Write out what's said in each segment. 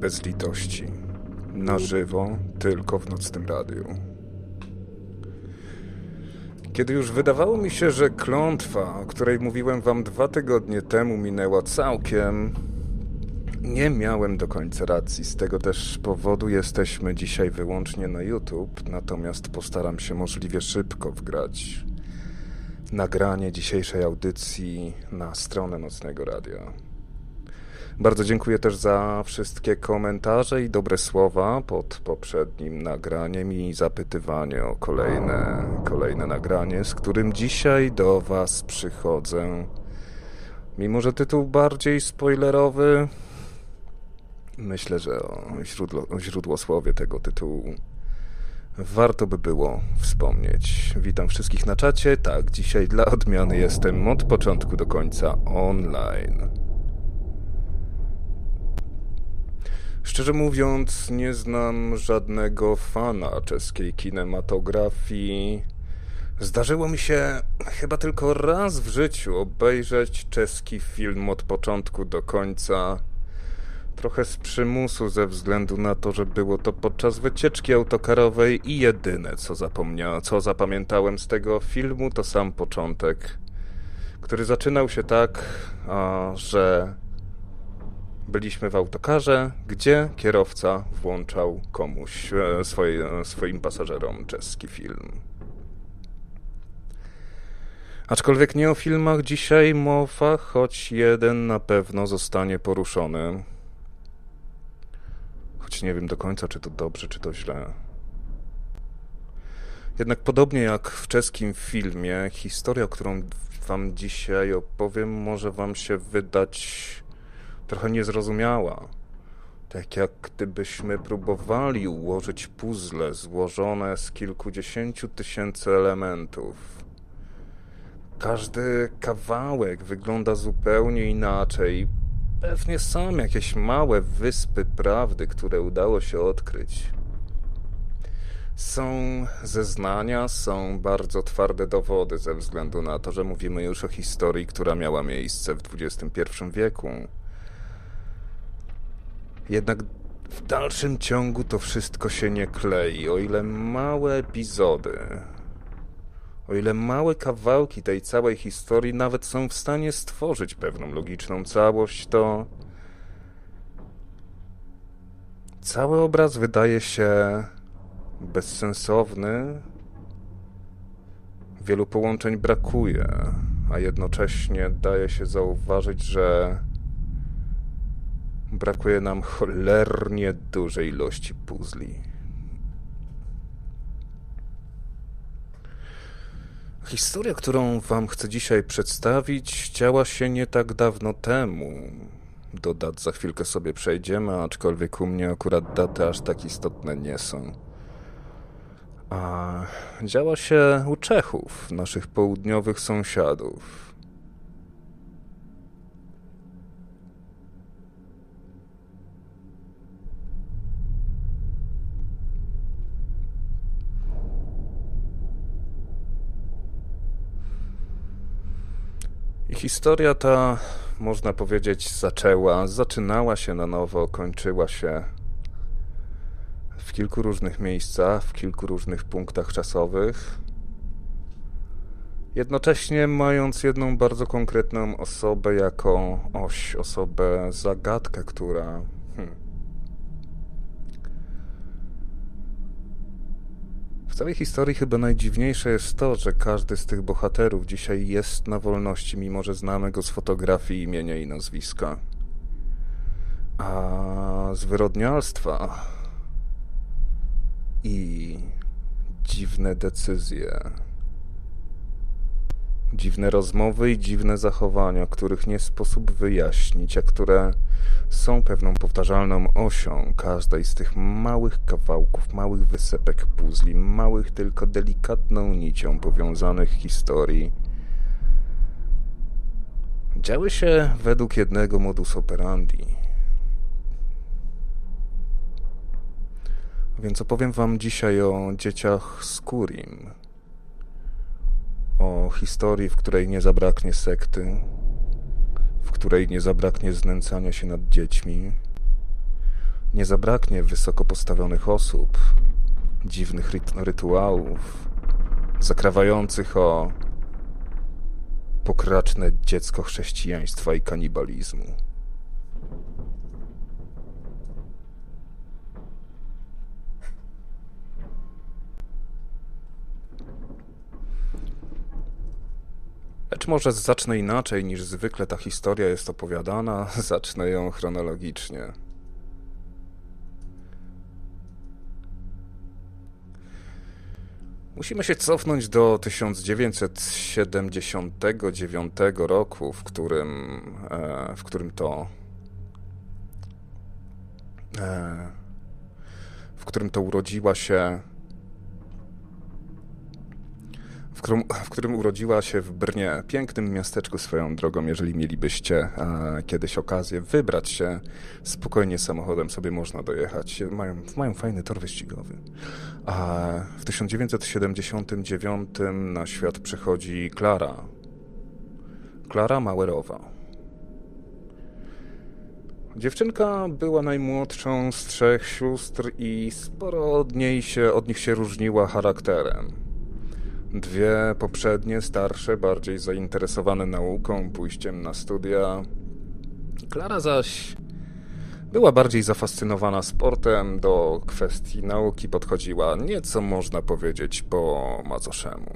Bez litości. Na żywo, tylko w nocnym radiu. Kiedy już wydawało mi się, że klątwa, o której mówiłem wam 2 tygodnie temu, minęła całkiem, nie miałem do końca racji. Z tego też powodu jesteśmy dzisiaj wyłącznie na YouTube, natomiast postaram się możliwie szybko wgrać nagranie dzisiejszej audycji na stronę Nocnego Radia. Bardzo dziękuję też za wszystkie komentarze i dobre słowa pod poprzednim nagraniem i zapytywanie o kolejne nagranie, z którym dzisiaj do was przychodzę. Mimo że tytuł bardziej spoilerowy, myślę, że o źródłosłowie tego tytułu warto by było wspomnieć. Witam wszystkich na czacie. Tak, dzisiaj dla odmiany jestem od początku do końca online. Szczerze mówiąc, nie znam żadnego fana czeskiej kinematografii. Zdarzyło mi się chyba tylko raz w życiu obejrzeć czeski film od początku do końca. Trochę z przymusu ze względu na to, że było to podczas wycieczki autokarowej i jedyne co zapamiętałem z tego filmu, to sam początek, który zaczynał się tak, że byliśmy w autokarze, gdzie kierowca włączał komuś, swoim pasażerom czeski film. Aczkolwiek nie o filmach dzisiaj mowa, choć jeden na pewno zostanie poruszony. Choć nie wiem do końca, czy to dobrze, czy to źle. Jednak podobnie jak w czeskim filmie, historia, którą wam dzisiaj opowiem, może wam się wydać trochę niezrozumiała. Tak jak gdybyśmy próbowali ułożyć puzzle złożone z kilkudziesięciu tysięcy elementów. Każdy kawałek wygląda zupełnie inaczej. Pewnie są jakieś małe wyspy prawdy, które udało się odkryć. Są zeznania, są bardzo twarde dowody ze względu na to, że mówimy już o historii, która miała miejsce w XXI wieku. Jednak w dalszym ciągu to wszystko się nie klei, o ile małe epizody, o ile małe kawałki tej całej historii nawet są w stanie stworzyć pewną logiczną całość, to cały obraz wydaje się bezsensowny, wielu połączeń brakuje, a jednocześnie daje się zauważyć, że brakuje nam cholernie dużej ilości puzli. Historia, którą wam chcę dzisiaj przedstawić, działa się nie tak dawno temu. Do dat za chwilkę sobie przejdziemy, aczkolwiek u mnie akurat daty aż tak istotne nie są. A działa się u Czechów, naszych południowych sąsiadów. I historia ta, można powiedzieć, zaczynała się na nowo, kończyła się w kilku różnych miejscach, w kilku różnych punktach czasowych, jednocześnie mając jedną bardzo konkretną osobę jako oś, osobę zagadkę, która W całej historii chyba najdziwniejsze jest to, że każdy z tych bohaterów dzisiaj jest na wolności, mimo że znamy go z fotografii, imienia i nazwiska. A zwyrodnialstwa i dziwne decyzje, dziwne rozmowy i dziwne zachowania, których nie sposób wyjaśnić, a które są pewną powtarzalną osią każdej z tych małych kawałków, małych wysepek puzli, małych tylko delikatną nicią powiązanych historii. Działy się według jednego modus operandi. Więc opowiem wam dzisiaj o dzieciach z Kurim. O historii, w której nie zabraknie sekty, w której nie zabraknie znęcania się nad dziećmi, Nie zabraknie wysoko postawionych osób, dziwnych rytuałów, zakrawających o pokraczne dziecko chrześcijaństwa i kanibalizmu. Lecz może zacznę inaczej niż zwykle ta historia jest opowiadana, zacznę ją chronologicznie. Musimy się cofnąć do 1979 roku, w którym urodziła się w Brnie, pięknym miasteczku swoją drogą. Jeżeli mielibyście kiedyś okazję wybrać się, spokojnie samochodem sobie można dojechać. Mają fajny tor wyścigowy. W 1979 na świat przychodzi Klára Mauerová. Dziewczynka była najmłodszą z trzech sióstr i sporo od nich się różniła charakterem. Dwie poprzednie, starsze, bardziej zainteresowane nauką, pójściem na studia. Klára zaś była bardziej zafascynowana sportem, do kwestii nauki podchodziła nieco, można powiedzieć, po macoszemu.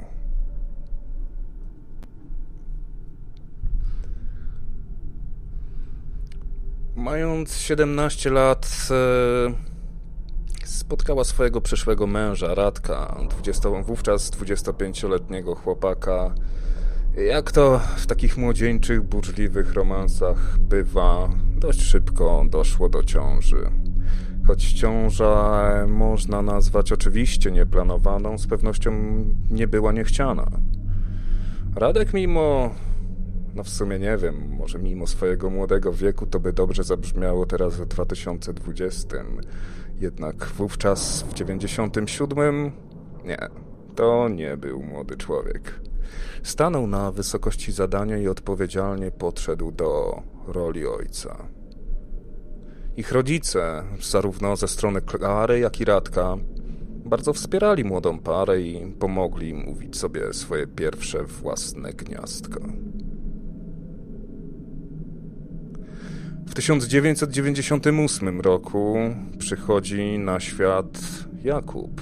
Mając 17 lat... spotkała swojego przyszłego męża, Radka, wówczas 25-letniego chłopaka. Jak to w takich młodzieńczych, burzliwych romansach bywa, dość szybko doszło do ciąży. Choć ciąża można nazwać oczywiście nieplanowaną, z pewnością nie była niechciana. Radek mimo swojego młodego wieku, to by dobrze zabrzmiało teraz w 2020. Jednak wówczas w 97 to nie był młody człowiek. Stanął na wysokości zadania i odpowiedzialnie podszedł do roli ojca. Ich rodzice, zarówno ze strony Klary, jak i Radka, bardzo wspierali młodą parę i pomogli im ubić sobie swoje pierwsze własne gniazdko. W 1998 roku przychodzi na świat Jakub.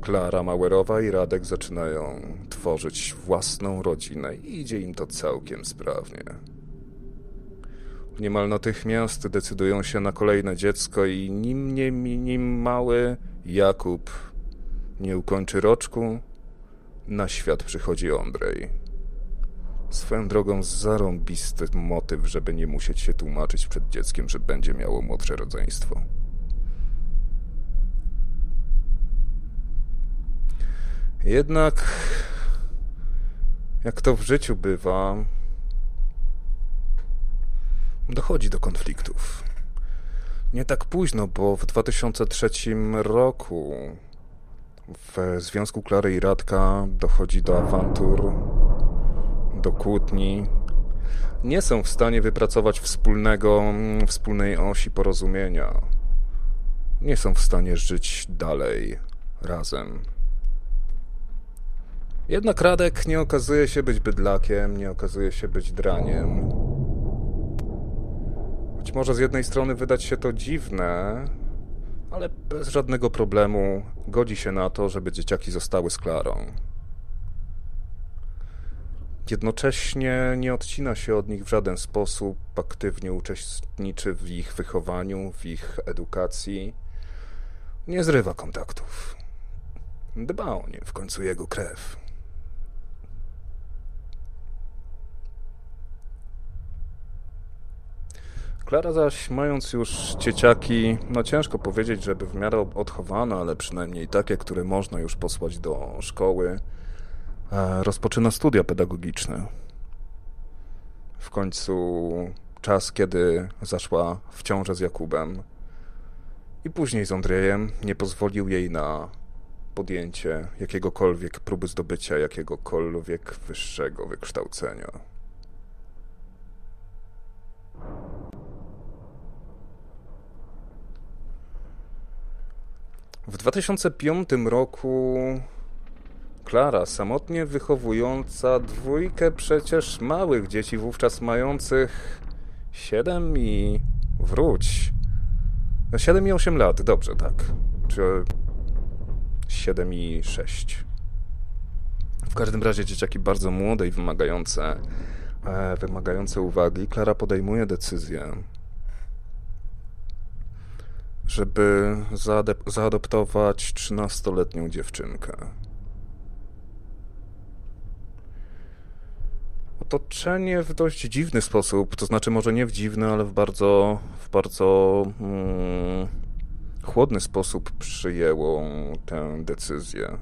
Klára Mauerová i Radek zaczynają tworzyć własną rodzinę i idzie im to całkiem sprawnie. Niemal natychmiast decydują się na kolejne dziecko i nim mały Jakub nie ukończy roczku, na świat przychodzi Ondrzej. Swoją drogą zarąbisty motyw, żeby nie musieć się tłumaczyć przed dzieckiem, że będzie miało młodsze rodzeństwo. Jednak, jak to w życiu bywa, dochodzi do konfliktów. Nie tak późno, bo w 2003 roku w związku Klary i Radka dochodzi do awantur, do kłótni, nie są w stanie wypracować wspólnej osi porozumienia. Nie są w stanie żyć dalej razem. Jednak Radek nie okazuje się być bydlakiem, nie okazuje się być draniem. Choć może z jednej strony wydać się to dziwne, ale bez żadnego problemu godzi się na to, żeby dzieciaki zostały z Klárą. Jednocześnie nie odcina się od nich w żaden sposób, aktywnie uczestniczy w ich wychowaniu, w ich edukacji. Nie zrywa kontaktów. Dba o nie, w końcu jego krew. Klára zaś, mając już dzieciaki, ciężko powiedzieć, żeby w miarę odchowane, ale przynajmniej takie, które można już posłać do szkoły, rozpoczyna studia pedagogiczne. W końcu czas, kiedy zaszła w ciążę z Jakubem i później z Ondrzejem, nie pozwolił jej na podjęcie jakiegokolwiek próby zdobycia jakiegokolwiek wyższego wykształcenia. W 2005 roku Klára, samotnie wychowująca dwójkę przecież małych dzieci, wówczas mających 7 i... wróć. 7 i 8 lat, dobrze, tak. Czy 7 i 6. W każdym razie dzieciaki bardzo młode i wymagające uwagi. Klára podejmuje decyzję, żeby zaadoptować 13-letnią dziewczynkę. Otoczenie w dość dziwny sposób, to znaczy może nie w dziwny, ale w bardzo chłodny sposób przyjęło tę decyzję.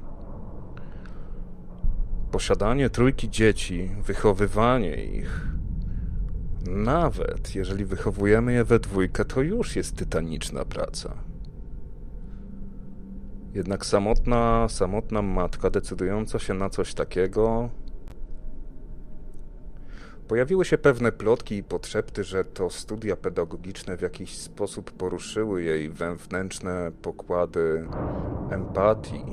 Posiadanie trójki dzieci, wychowywanie ich, nawet jeżeli wychowujemy je we dwójkę, to już jest tytaniczna praca. Jednak samotna matka decydująca się na coś takiego. Pojawiły się pewne plotki i podszepty, że to studia pedagogiczne w jakiś sposób poruszyły jej wewnętrzne pokłady empatii.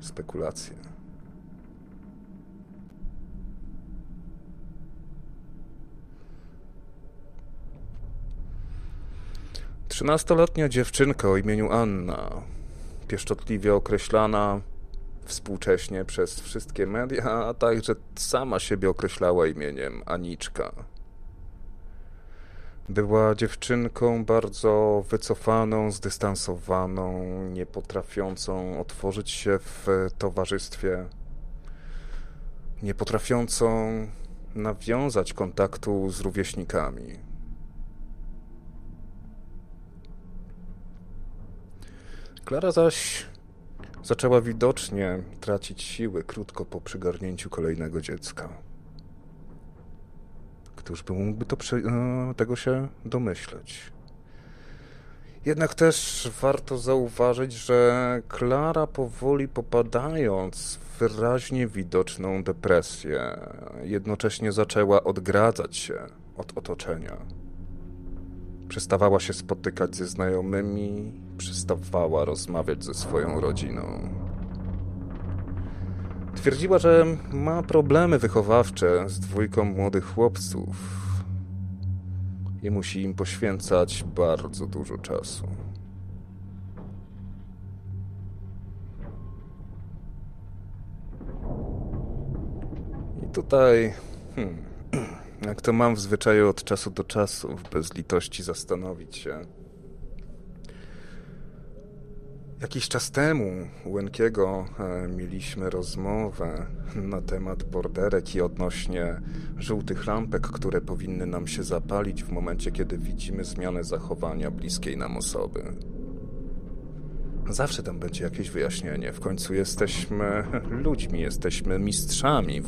Spekulacje. Trzynastoletnia dziewczynka o imieniu Anna, pieszczotliwie określana współcześnie przez wszystkie media, a także sama siebie określała imieniem Aniczka. Była dziewczynką bardzo wycofaną, zdystansowaną, niepotrafiącą otworzyć się w towarzystwie, niepotrafiącą nawiązać kontaktu z rówieśnikami. Klára zaś zaczęła widocznie tracić siły krótko po przygarnięciu kolejnego dziecka. Któż by mógłby tego się domyśleć? Jednak też warto zauważyć, że Klára powoli popadając w wyraźnie widoczną depresję, jednocześnie zaczęła odgradzać się od otoczenia. Przestawała się spotykać ze znajomymi, przestawała rozmawiać ze swoją rodziną. Twierdziła, że ma problemy wychowawcze z dwójką młodych chłopców i musi im poświęcać bardzo dużo czasu. I tutaj... Jak to mam w zwyczaju od czasu do czasu bez litości zastanowić się. Jakiś czas temu u Łękiego mieliśmy rozmowę na temat borderek i odnośnie żółtych lampek, które powinny nam się zapalić w momencie, kiedy widzimy zmianę zachowania bliskiej nam osoby. Zawsze tam będzie jakieś wyjaśnienie. W końcu jesteśmy ludźmi, jesteśmy mistrzami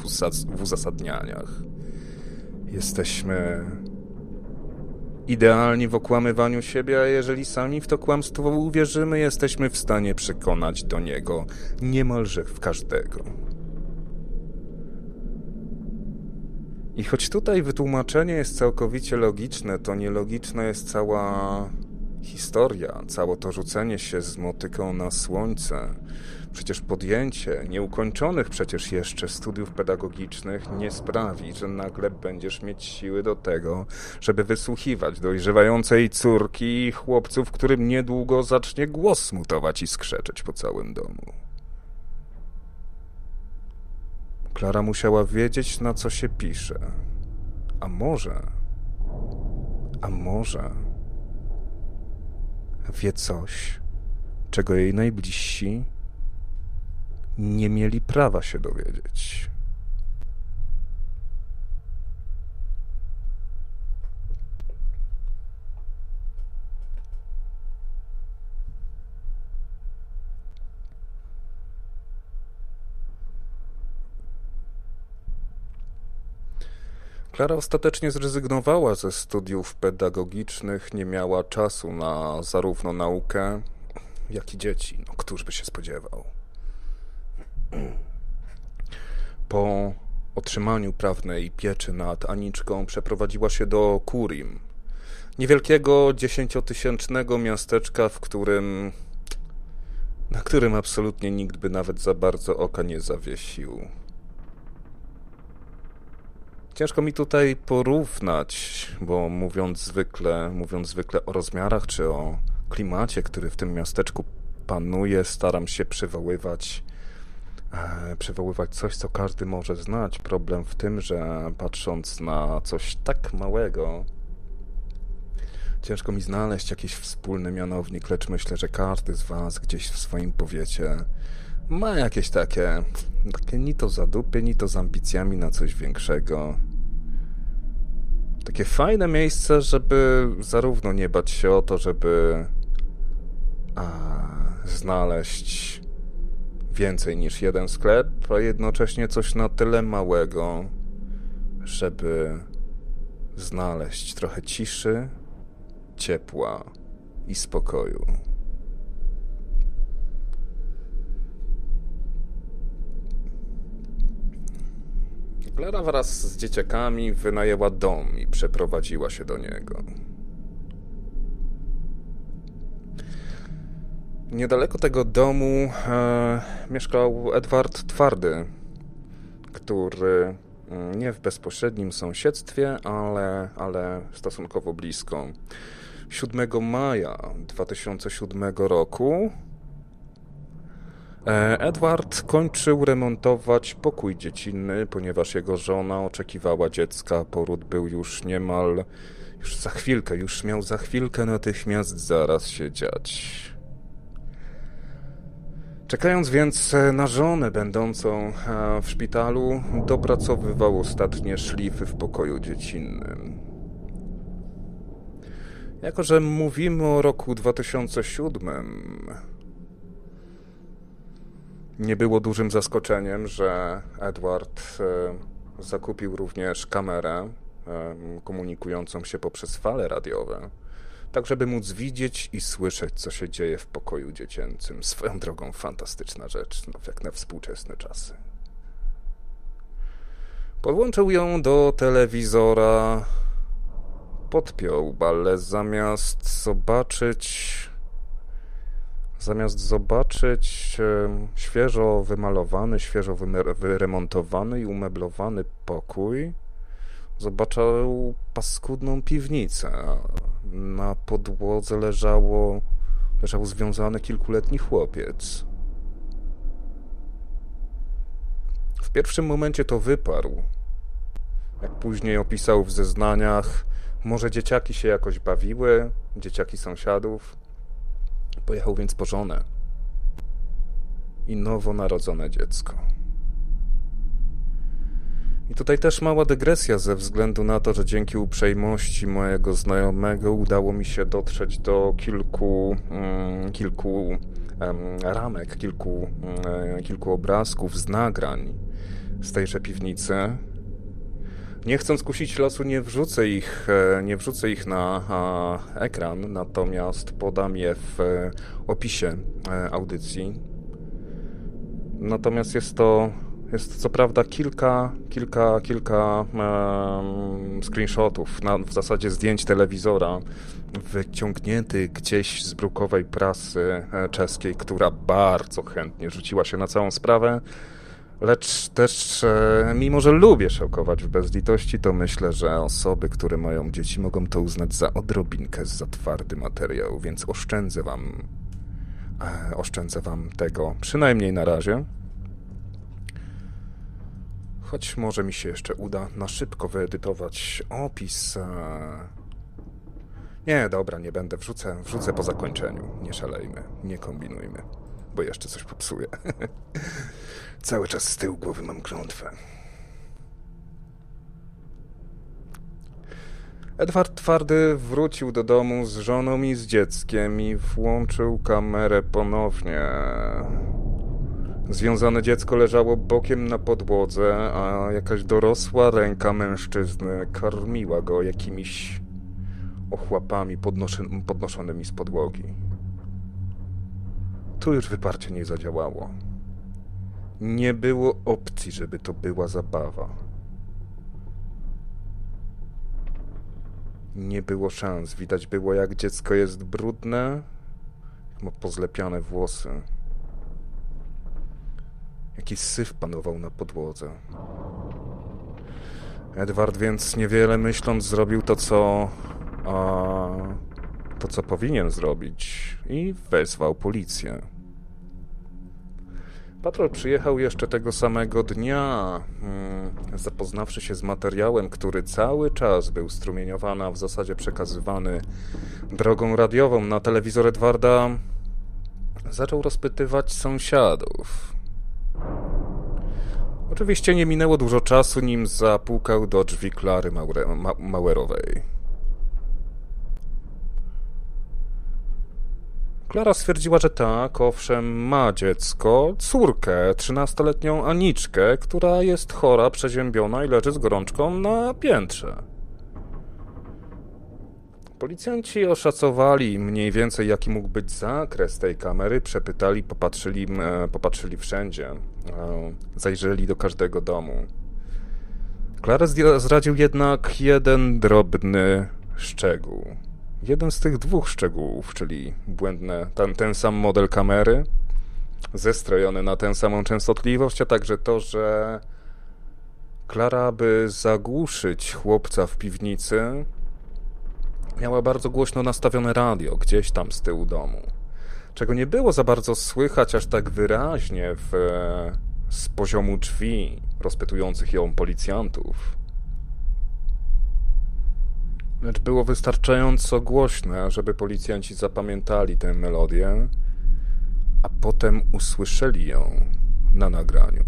w uzasadnianiach. Jesteśmy idealni w okłamywaniu siebie, a jeżeli sami w to kłamstwo uwierzymy, jesteśmy w stanie przekonać do niego niemalże każdego. I choć tutaj wytłumaczenie jest całkowicie logiczne, to nielogiczna jest cała historia, całe to rzucenie się z motyką na słońce. Przecież podjęcie nieukończonych przecież jeszcze studiów pedagogicznych nie sprawi, że nagle będziesz mieć siły do tego, żeby wysłuchiwać dojrzewającej córki i chłopców, którym niedługo zacznie głos mutować i skrzeczeć po całym domu. Klára musiała wiedzieć, na co się pisze. A może wie coś, czego jej najbliżsi nie mieli prawa się dowiedzieć. Klára ostatecznie zrezygnowała ze studiów pedagogicznych, nie miała czasu na zarówno naukę, jak i dzieci. No, któż by się spodziewał? Po otrzymaniu prawnej pieczy nad Aniczką przeprowadziła się do Kurim, niewielkiego 10-tysięcznego miasteczka, na którym absolutnie nikt by nawet za bardzo oka nie zawiesił. Ciężko mi tutaj porównać, bo mówiąc zwykle o rozmiarach czy o klimacie, który w tym miasteczku panuje, staram się przywoływać coś, co każdy może znać. Problem w tym, że patrząc na coś tak małego, ciężko mi znaleźć jakiś wspólny mianownik, lecz myślę, że każdy z was gdzieś w swoim powiecie ma jakieś takie ni to zadupie, ni to z ambicjami na coś większego. Takie fajne miejsce, żeby zarówno nie bać się o to, żeby znaleźć więcej niż jeden sklep, a jednocześnie coś na tyle małego, żeby znaleźć trochę ciszy, ciepła i spokoju. Klára wraz z dzieciakami wynajęła dom i przeprowadziła się do niego. Niedaleko tego domu mieszkał Edward Twardy, który nie w bezpośrednim sąsiedztwie, ale stosunkowo blisko. 7 maja 2007 roku Edward kończył remontować pokój dziecinny, ponieważ jego żona oczekiwała dziecka. Poród był już miał za chwilkę, natychmiast zaraz się dziać. Czekając więc na żonę będącą w szpitalu, dopracowywał ostatnie szlify w pokoju dziecinnym. Jako że mówimy o roku 2007, nie było dużym zaskoczeniem, że Edward zakupił również kamerę komunikującą się poprzez fale radiowe, tak żeby móc widzieć i słyszeć, co się dzieje w pokoju dziecięcym. Swoją drogą fantastyczna rzecz, jak na współczesne czasy. Podłączył ją do telewizora, podpiął, ale zamiast zobaczyć świeżo wymalowany, świeżo wyremontowany i umeblowany pokój, zobaczył paskudną piwnicę. Na podłodze leżał związany kilkuletni chłopiec. W pierwszym momencie to wyparł. Jak później opisał w zeznaniach, może dzieciaki się jakoś bawiły, dzieciaki sąsiadów. Pojechał więc po żonę i nowonarodzone dziecko. I tutaj też mała dygresja ze względu na to, że dzięki uprzejmości mojego znajomego udało mi się dotrzeć do kilku obrazków z nagrań z tejże piwnicy. Nie chcąc kusić losu, nie wrzucę ich na ekran, natomiast podam je w opisie audycji. Natomiast jest to co prawda kilka screenshotów, w zasadzie zdjęć telewizora, wyciągniętych gdzieś z brukowej prasy czeskiej, która bardzo chętnie rzuciła się na całą sprawę. Lecz też, mimo że lubię szałkować w Bez Litości, to myślę, że osoby, które mają dzieci, mogą to uznać za odrobinkę za twardy materiał, więc oszczędzę wam tego, przynajmniej na razie. Choć może mi się jeszcze uda na szybko wyedytować opis. Nie, dobra, nie będę, wrzucę po zakończeniu. Nie szalejmy, nie kombinujmy, bo jeszcze coś popsuję. Cały czas z tyłu głowy mam klątwę. Edward Twardy wrócił do domu z żoną i z dzieckiem i włączył kamerę ponownie. Związane dziecko leżało bokiem na podłodze, a jakaś dorosła ręka mężczyzny karmiła go jakimiś ochłapami podnoszonymi z podłogi. Tu już wyparcie nie zadziałało. Nie było opcji, żeby to była zabawa. Nie było szans. Widać było, jak dziecko jest brudne, jak ma pozlepiane włosy. Jakiś syf panował na podłodze. Edward więc niewiele myśląc zrobił to, co powinien zrobić i wezwał policję. Patrol przyjechał jeszcze tego samego dnia, zapoznawszy się z materiałem, który cały czas był strumieniowany, a w zasadzie przekazywany drogą radiową na telewizor Edwarda, zaczął rozpytywać sąsiadów. Oczywiście nie minęło dużo czasu, nim zapukał do drzwi Klary Mauerowej. Klara stwierdziła, że tak, owszem, ma dziecko, córkę, 13-letnią Aniczkę, która jest chora, przeziębiona i leży z gorączką na piętrze. Policjanci oszacowali mniej więcej, jaki mógł być zakres tej kamery, przepytali, popatrzyli wszędzie, zajrzeli do każdego domu. Klarę zdradził jednak jeden drobny szczegół. Jeden z tych dwóch szczegółów, czyli błędne, ten sam model kamery, zestrojony na tę samą częstotliwość, a także to, że Klara, by zagłuszyć chłopca w piwnicy, miała bardzo głośno nastawione radio gdzieś tam z tyłu domu, czego nie było za bardzo słychać aż tak wyraźnie z poziomu drzwi rozpytujących ją policjantów. Lecz było wystarczająco głośne, żeby policjanci zapamiętali tę melodię, a potem usłyszeli ją na nagraniu.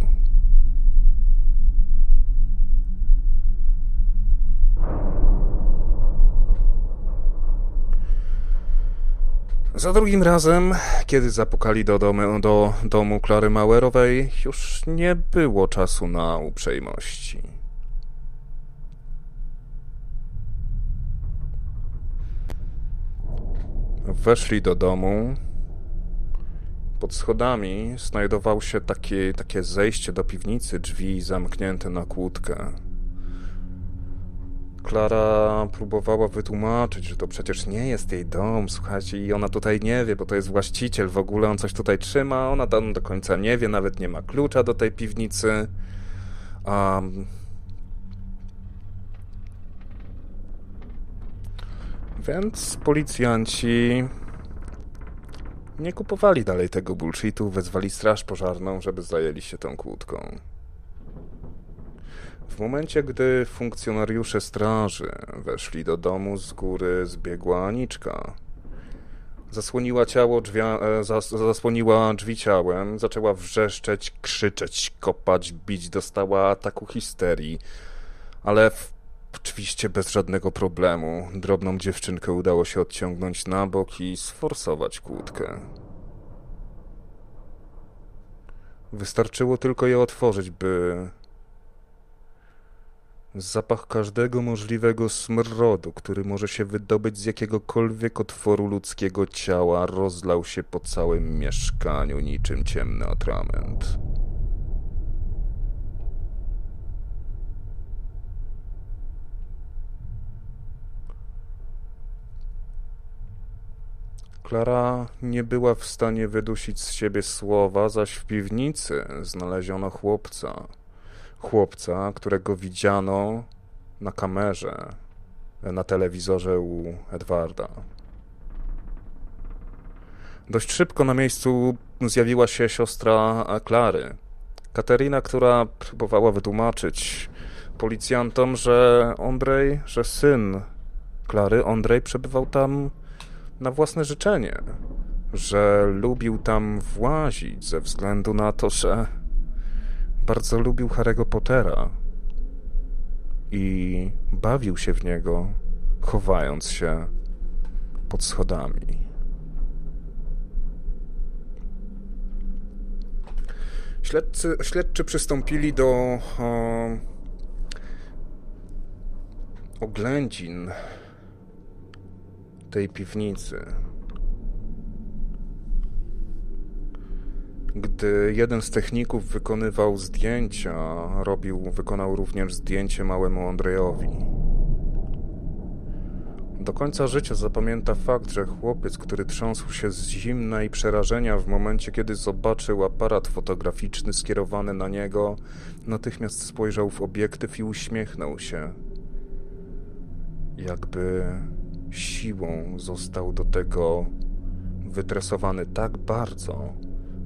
Za drugim razem, kiedy zapukali do domu Klary Mauerowej, już nie było czasu na uprzejmości. Weszli do domu. Pod schodami znajdowało się takie zejście do piwnicy, drzwi zamknięte na kłódkę. Klara próbowała wytłumaczyć, że to przecież nie jest jej dom, słuchajcie, i ona tutaj nie wie, bo to jest właściciel w ogóle, on coś tutaj trzyma, ona tam do końca nie wie, nawet nie ma klucza do tej piwnicy. Więc policjanci nie kupowali dalej tego bullshitu, wezwali straż pożarną, żeby zajęli się tą kłódką. W momencie, gdy funkcjonariusze straży weszli do domu, z góry zbiegła Aniczka. Zasłoniła drzwi ciałem, zaczęła wrzeszczeć, krzyczeć, kopać, bić, dostała ataku histerii, ale oczywiście bez żadnego problemu drobną dziewczynkę udało się odciągnąć na bok i sforsować kłódkę. Wystarczyło tylko je otworzyć, by zapach każdego możliwego smrodu, który może się wydobyć z jakiegokolwiek otworu ludzkiego ciała, rozlał się po całym mieszkaniu niczym ciemny atrament. Klara nie była w stanie wydusić z siebie słowa, zaś w piwnicy znaleziono chłopca. Chłopca, którego widziano na kamerze, na telewizorze u Edwarda. Dość szybko na miejscu zjawiła się siostra Klary, Katerina, która próbowała wytłumaczyć policjantom, że syn Klary, Ondrzej, przebywał tam na własne życzenie, że lubił tam włazić ze względu na to, że bardzo lubił Harry'ego Pottera i bawił się w niego, chowając się pod schodami. Śledczy przystąpili do oględzin tej piwnicy. Gdy jeden z techników wykonywał zdjęcia, wykonał również zdjęcie małemu Ondrejowi. Do końca życia zapamięta fakt, że chłopiec, który trząsł się z zimna i przerażenia w momencie, kiedy zobaczył aparat fotograficzny skierowany na niego, natychmiast spojrzał w obiektyw i uśmiechnął się. Jakby siłą został do tego wytresowany tak bardzo,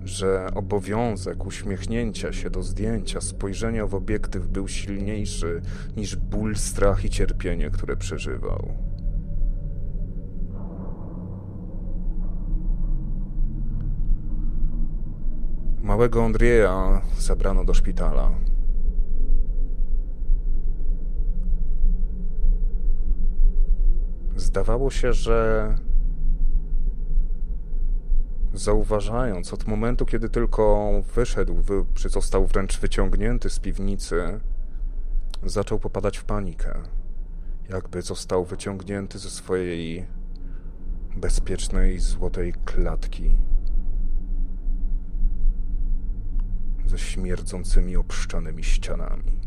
że obowiązek uśmiechnięcia się do zdjęcia, spojrzenia w obiektyw był silniejszy niż ból, strach i cierpienie, które przeżywał. Małego Ondrzeja zabrano do szpitala. Zdawało się, że zauważając od momentu, kiedy tylko wyszedł, czy został wręcz wyciągnięty z piwnicy, zaczął popadać w panikę. Jakby został wyciągnięty ze swojej bezpiecznej, złotej klatki. Ze śmierdzącymi, obszczanymi ścianami.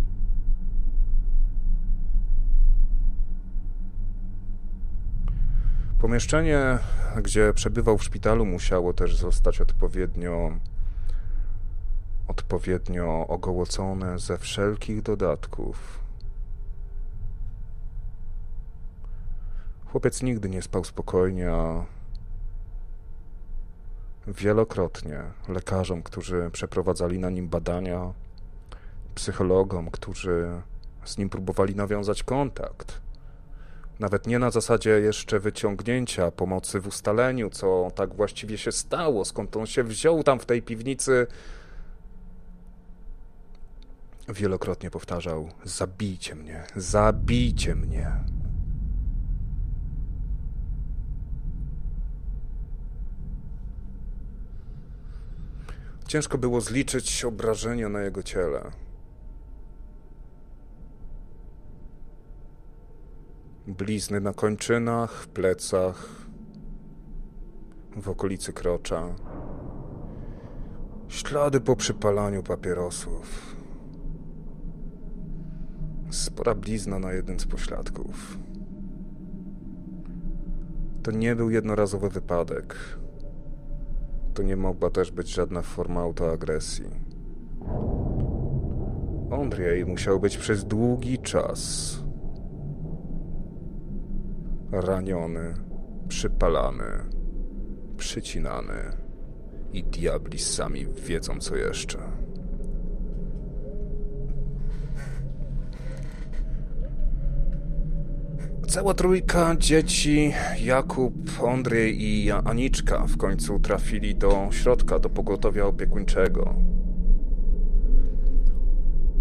Pomieszczenie, gdzie przebywał w szpitalu, musiało też zostać odpowiednio ogołocone ze wszelkich dodatków. Chłopiec nigdy nie spał spokojnie, a wielokrotnie lekarzom, którzy przeprowadzali na nim badania, psychologom, którzy z nim próbowali nawiązać kontakt, nawet nie na zasadzie jeszcze wyciągnięcia pomocy w ustaleniu, co tak właściwie się stało, skąd on się wziął tam w tej piwnicy. Wielokrotnie powtarzał: zabijcie mnie, zabijcie mnie. Ciężko było zliczyć obrażenia na jego ciele. Blizny na kończynach, w plecach, w okolicy krocza. Ślady po przypalaniu papierosów. Spora blizna na jednym z pośladków. To nie był jednorazowy wypadek. To nie mogła też być żadna forma autoagresji. Ondrzej musiał być przez długi czas raniony, przypalany, przycinany i diabli sami wiedzą co jeszcze. Cała trójka dzieci, Jakub, Ondrzej i Aniczka, w końcu trafili do środka, do pogotowia opiekuńczego.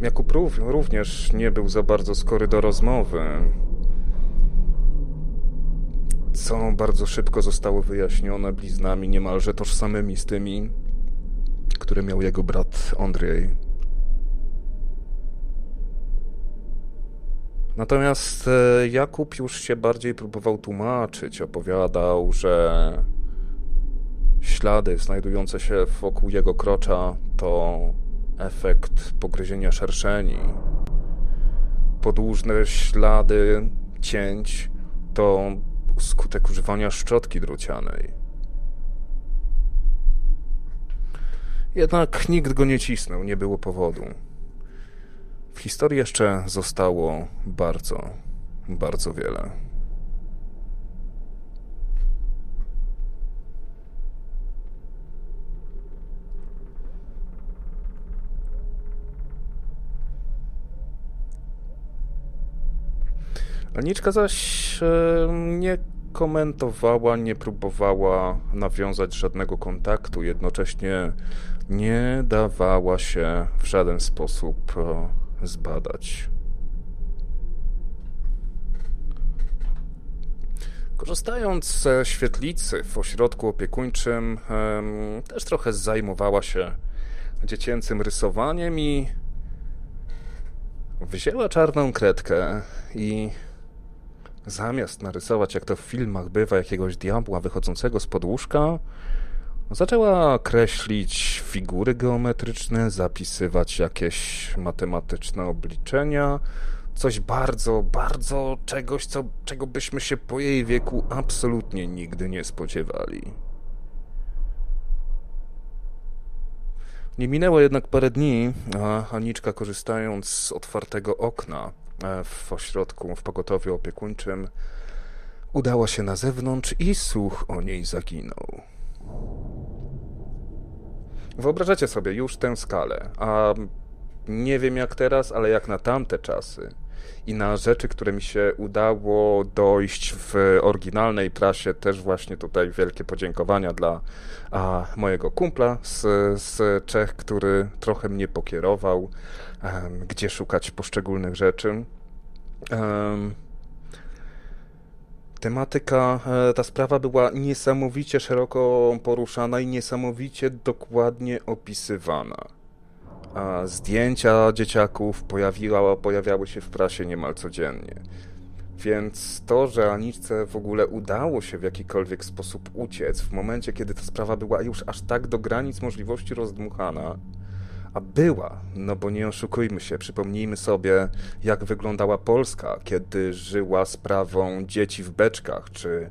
Jakub również nie był za bardzo skory do rozmowy, co bardzo szybko zostało wyjaśnione bliznami niemalże tożsamymi z tymi, które miał jego brat Ondrzej. Natomiast Jakub już się bardziej próbował tłumaczyć, opowiadał, że ślady znajdujące się wokół jego krocza to efekt pogryzienia szerszeni. Podłużne ślady cięć to skutek używania szczotki drucianej. Jednak nikt go nie cisnął, nie było powodu. W historii jeszcze zostało bardzo, bardzo wiele. Aniczka zaś nie komentowała, nie próbowała nawiązać żadnego kontaktu, jednocześnie nie dawała się w żaden sposób zbadać. Korzystając ze świetlicy w ośrodku opiekuńczym, też trochę zajmowała się dziecięcym rysowaniem i wzięła czarną kredkę i zamiast narysować, jak to w filmach bywa, jakiegoś diabła wychodzącego spod łóżka, zaczęła kreślić figury geometryczne, zapisywać jakieś matematyczne obliczenia, Coś bardzo, bardzo czegoś, czego byśmy się po jej wieku absolutnie nigdy nie spodziewali. Nie minęło jednak parę dni, a Aniczka, korzystając z otwartego okna w ośrodku, w pogotowiu opiekuńczym, udała się na zewnątrz i słuch o niej zaginął. Wyobrażacie sobie już tę skalę, a nie wiem jak teraz, ale jak na tamte czasy i na rzeczy, które mi się udało dojść w oryginalnej prasie, też właśnie tutaj wielkie podziękowania dla mojego kumpla z Czech, który trochę mnie pokierował, gdzie szukać poszczególnych rzeczy. Tematyka, ta sprawa była niesamowicie szeroko poruszana i niesamowicie dokładnie opisywana. Zdjęcia dzieciaków pojawiały się w prasie niemal codziennie. Więc to, że Aniczce w ogóle udało się w jakikolwiek sposób uciec w momencie, kiedy ta sprawa była już aż tak do granic możliwości rozdmuchana, a była, no bo nie oszukujmy się, przypomnijmy sobie, jak wyglądała Polska, kiedy żyła sprawą dzieci w beczkach, czy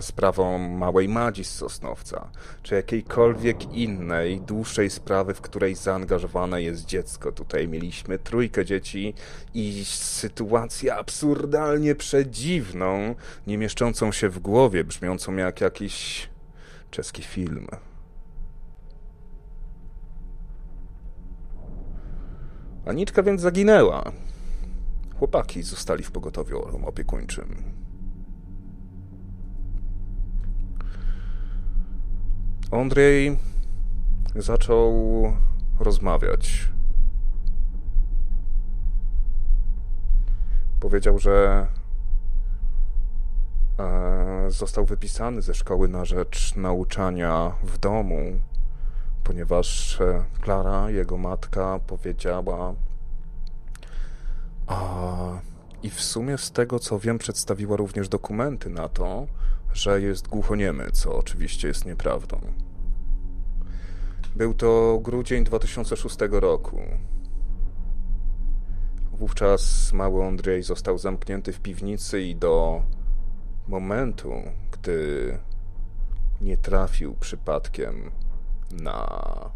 sprawą małej Madzi z Sosnowca, czy jakiejkolwiek innej, dłuższej sprawy, w której zaangażowane jest dziecko. Tutaj mieliśmy trójkę dzieci i sytuację absurdalnie przedziwną, nie mieszczącą się w głowie, brzmiącą jak jakiś czeski film. Aniczka więc zaginęła. Chłopaki zostali w pogotowiu opiekuńczym. Ondrzej zaczął rozmawiać. Powiedział, że został wypisany ze szkoły na rzecz nauczania w domu, ponieważ Klára, jego matka, powiedziała i w sumie z tego, co wiem, przedstawiła również dokumenty na to, że jest głuchoniemy, co oczywiście jest nieprawdą. Był to grudzień 2006 roku. Wówczas mały Ondrzej został zamknięty w piwnicy i do momentu, gdy nie trafił przypadkiem na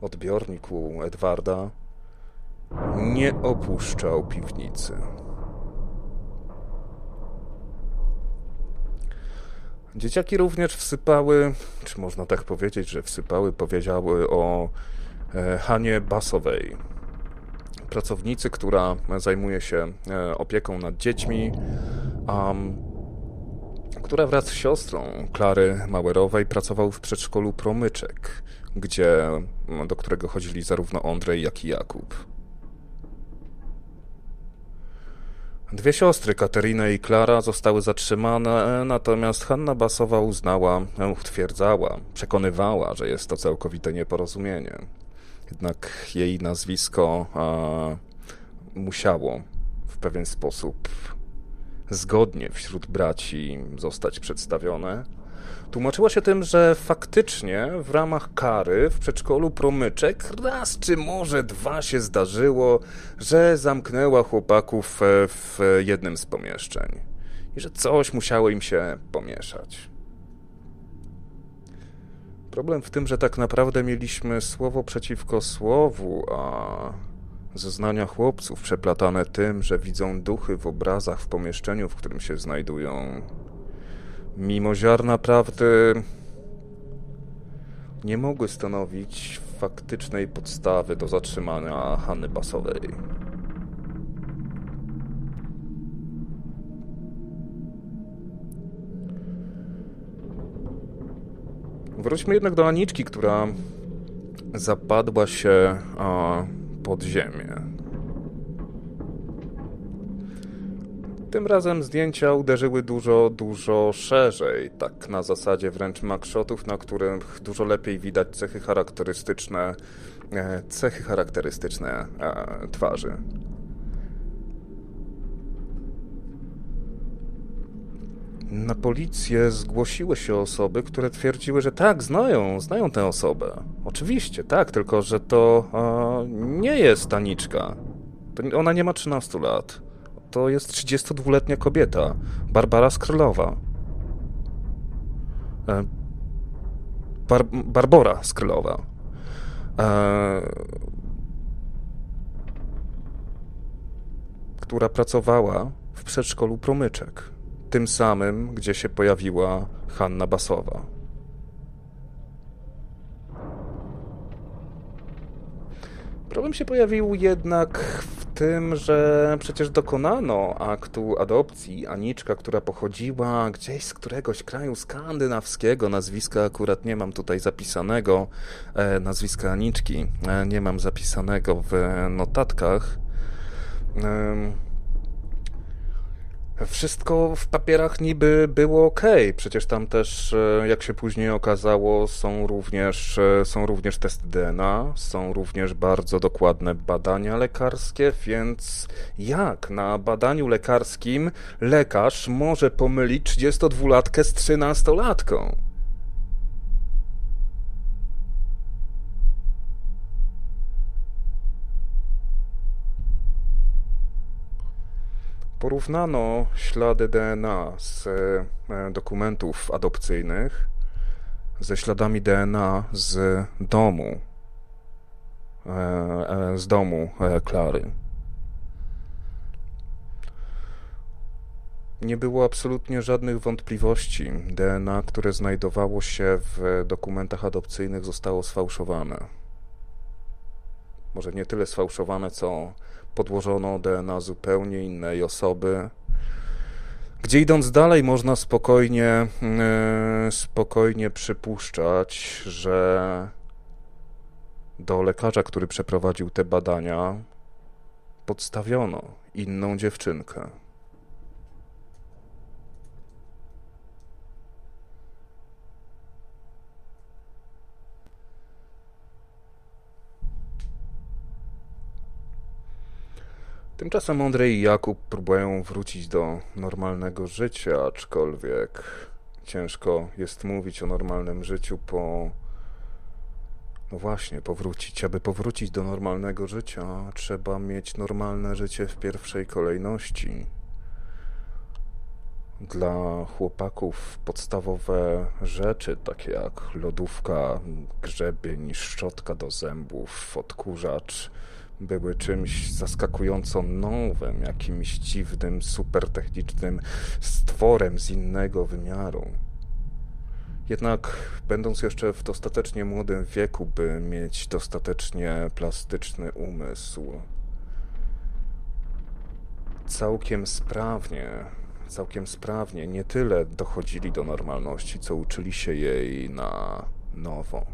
odbiorniku Edwarda, nie opuszczał piwnicy. Dzieciaki również wsypały, czy można tak powiedzieć, że wsypały, powiedziały o Hanie Bašowej, pracownicy, która zajmuje się opieką nad dziećmi, która wraz z siostrą Kláry Mauerowej pracował w przedszkolu Promyczek, do którego chodzili zarówno Ondrzej, jak i Jakub. Dwie siostry, Katerina i Klára, zostały zatrzymane, natomiast Hanna Bašová utwierdzała, przekonywała, że jest to całkowite nieporozumienie. Jednak jej nazwisko musiało w pewien sposób zgodnie wśród braci zostać przedstawione. Tłumaczyła się tym, że faktycznie w ramach kary w przedszkolu Promyczek raz czy może dwa się zdarzyło, że zamknęła chłopaków w jednym z pomieszczeń i że coś musiało im się pomieszać. Problem w tym, że tak naprawdę mieliśmy słowo przeciwko słowu, a zeznania chłopców przeplatane tym, że widzą duchy w obrazach w pomieszczeniu, w którym się znajdują. Mimo ziarna prawdy nie mogły stanowić faktycznej podstawy do zatrzymania Hanny Bašowej. Wróćmy jednak do Aniczki, która zapadła się pod ziemię. Tym razem zdjęcia uderzyły dużo szerzej, tak na zasadzie wręcz makszotów, na których dużo lepiej widać cechy charakterystyczne twarzy. Na policję zgłosiły się osoby, które twierdziły, że tak, znają tę osobę. Oczywiście, tak, tylko że to nie jest Aniczka. To ona nie ma 13 lat. To jest 32-letnia kobieta. Barbora Škrlová. Barbora Škrlová. Która pracowała w przedszkolu Promyczek. Tym samym, gdzie się pojawiła Hanna Bašová. Problem się pojawił jednak w tym, że przecież dokonano aktu adopcji. Aniczka, która pochodziła gdzieś z któregoś kraju skandynawskiego, nazwiska akurat nie mam tutaj zapisanego, nazwiska Aniczki nie mam zapisanego w notatkach. Wszystko w papierach niby było okej. Przecież tam też, jak się później okazało, są również testy DNA, są również bardzo dokładne badania lekarskie, więc jak na badaniu lekarskim lekarz może pomylić 32-latkę z 13-latką? Porównano ślady DNA z dokumentów adopcyjnych ze śladami DNA z domu Klary. Nie było absolutnie żadnych wątpliwości. DNA, które znajdowało się w dokumentach adopcyjnych, zostało sfałszowane. Może nie tyle sfałszowane, co podłożono DNA zupełnie innej osoby. Gdzie idąc dalej można spokojnie przypuszczać, że do lekarza, który przeprowadził te badania, podstawiono inną dziewczynkę. Tymczasem Ondřej i Jakub próbują wrócić do normalnego życia, aczkolwiek ciężko jest mówić o normalnym życiu Aby powrócić do normalnego życia, trzeba mieć normalne życie w pierwszej kolejności. Dla chłopaków podstawowe rzeczy, takie jak lodówka, grzebień, szczotka do zębów, odkurzacz, były czymś zaskakująco nowym, jakimś dziwnym, supertechnicznym stworem z innego wymiaru. Jednak będąc jeszcze w dostatecznie młodym wieku, by mieć dostatecznie plastyczny umysł, całkiem sprawnie nie tyle dochodzili do normalności, co uczyli się jej na nowo.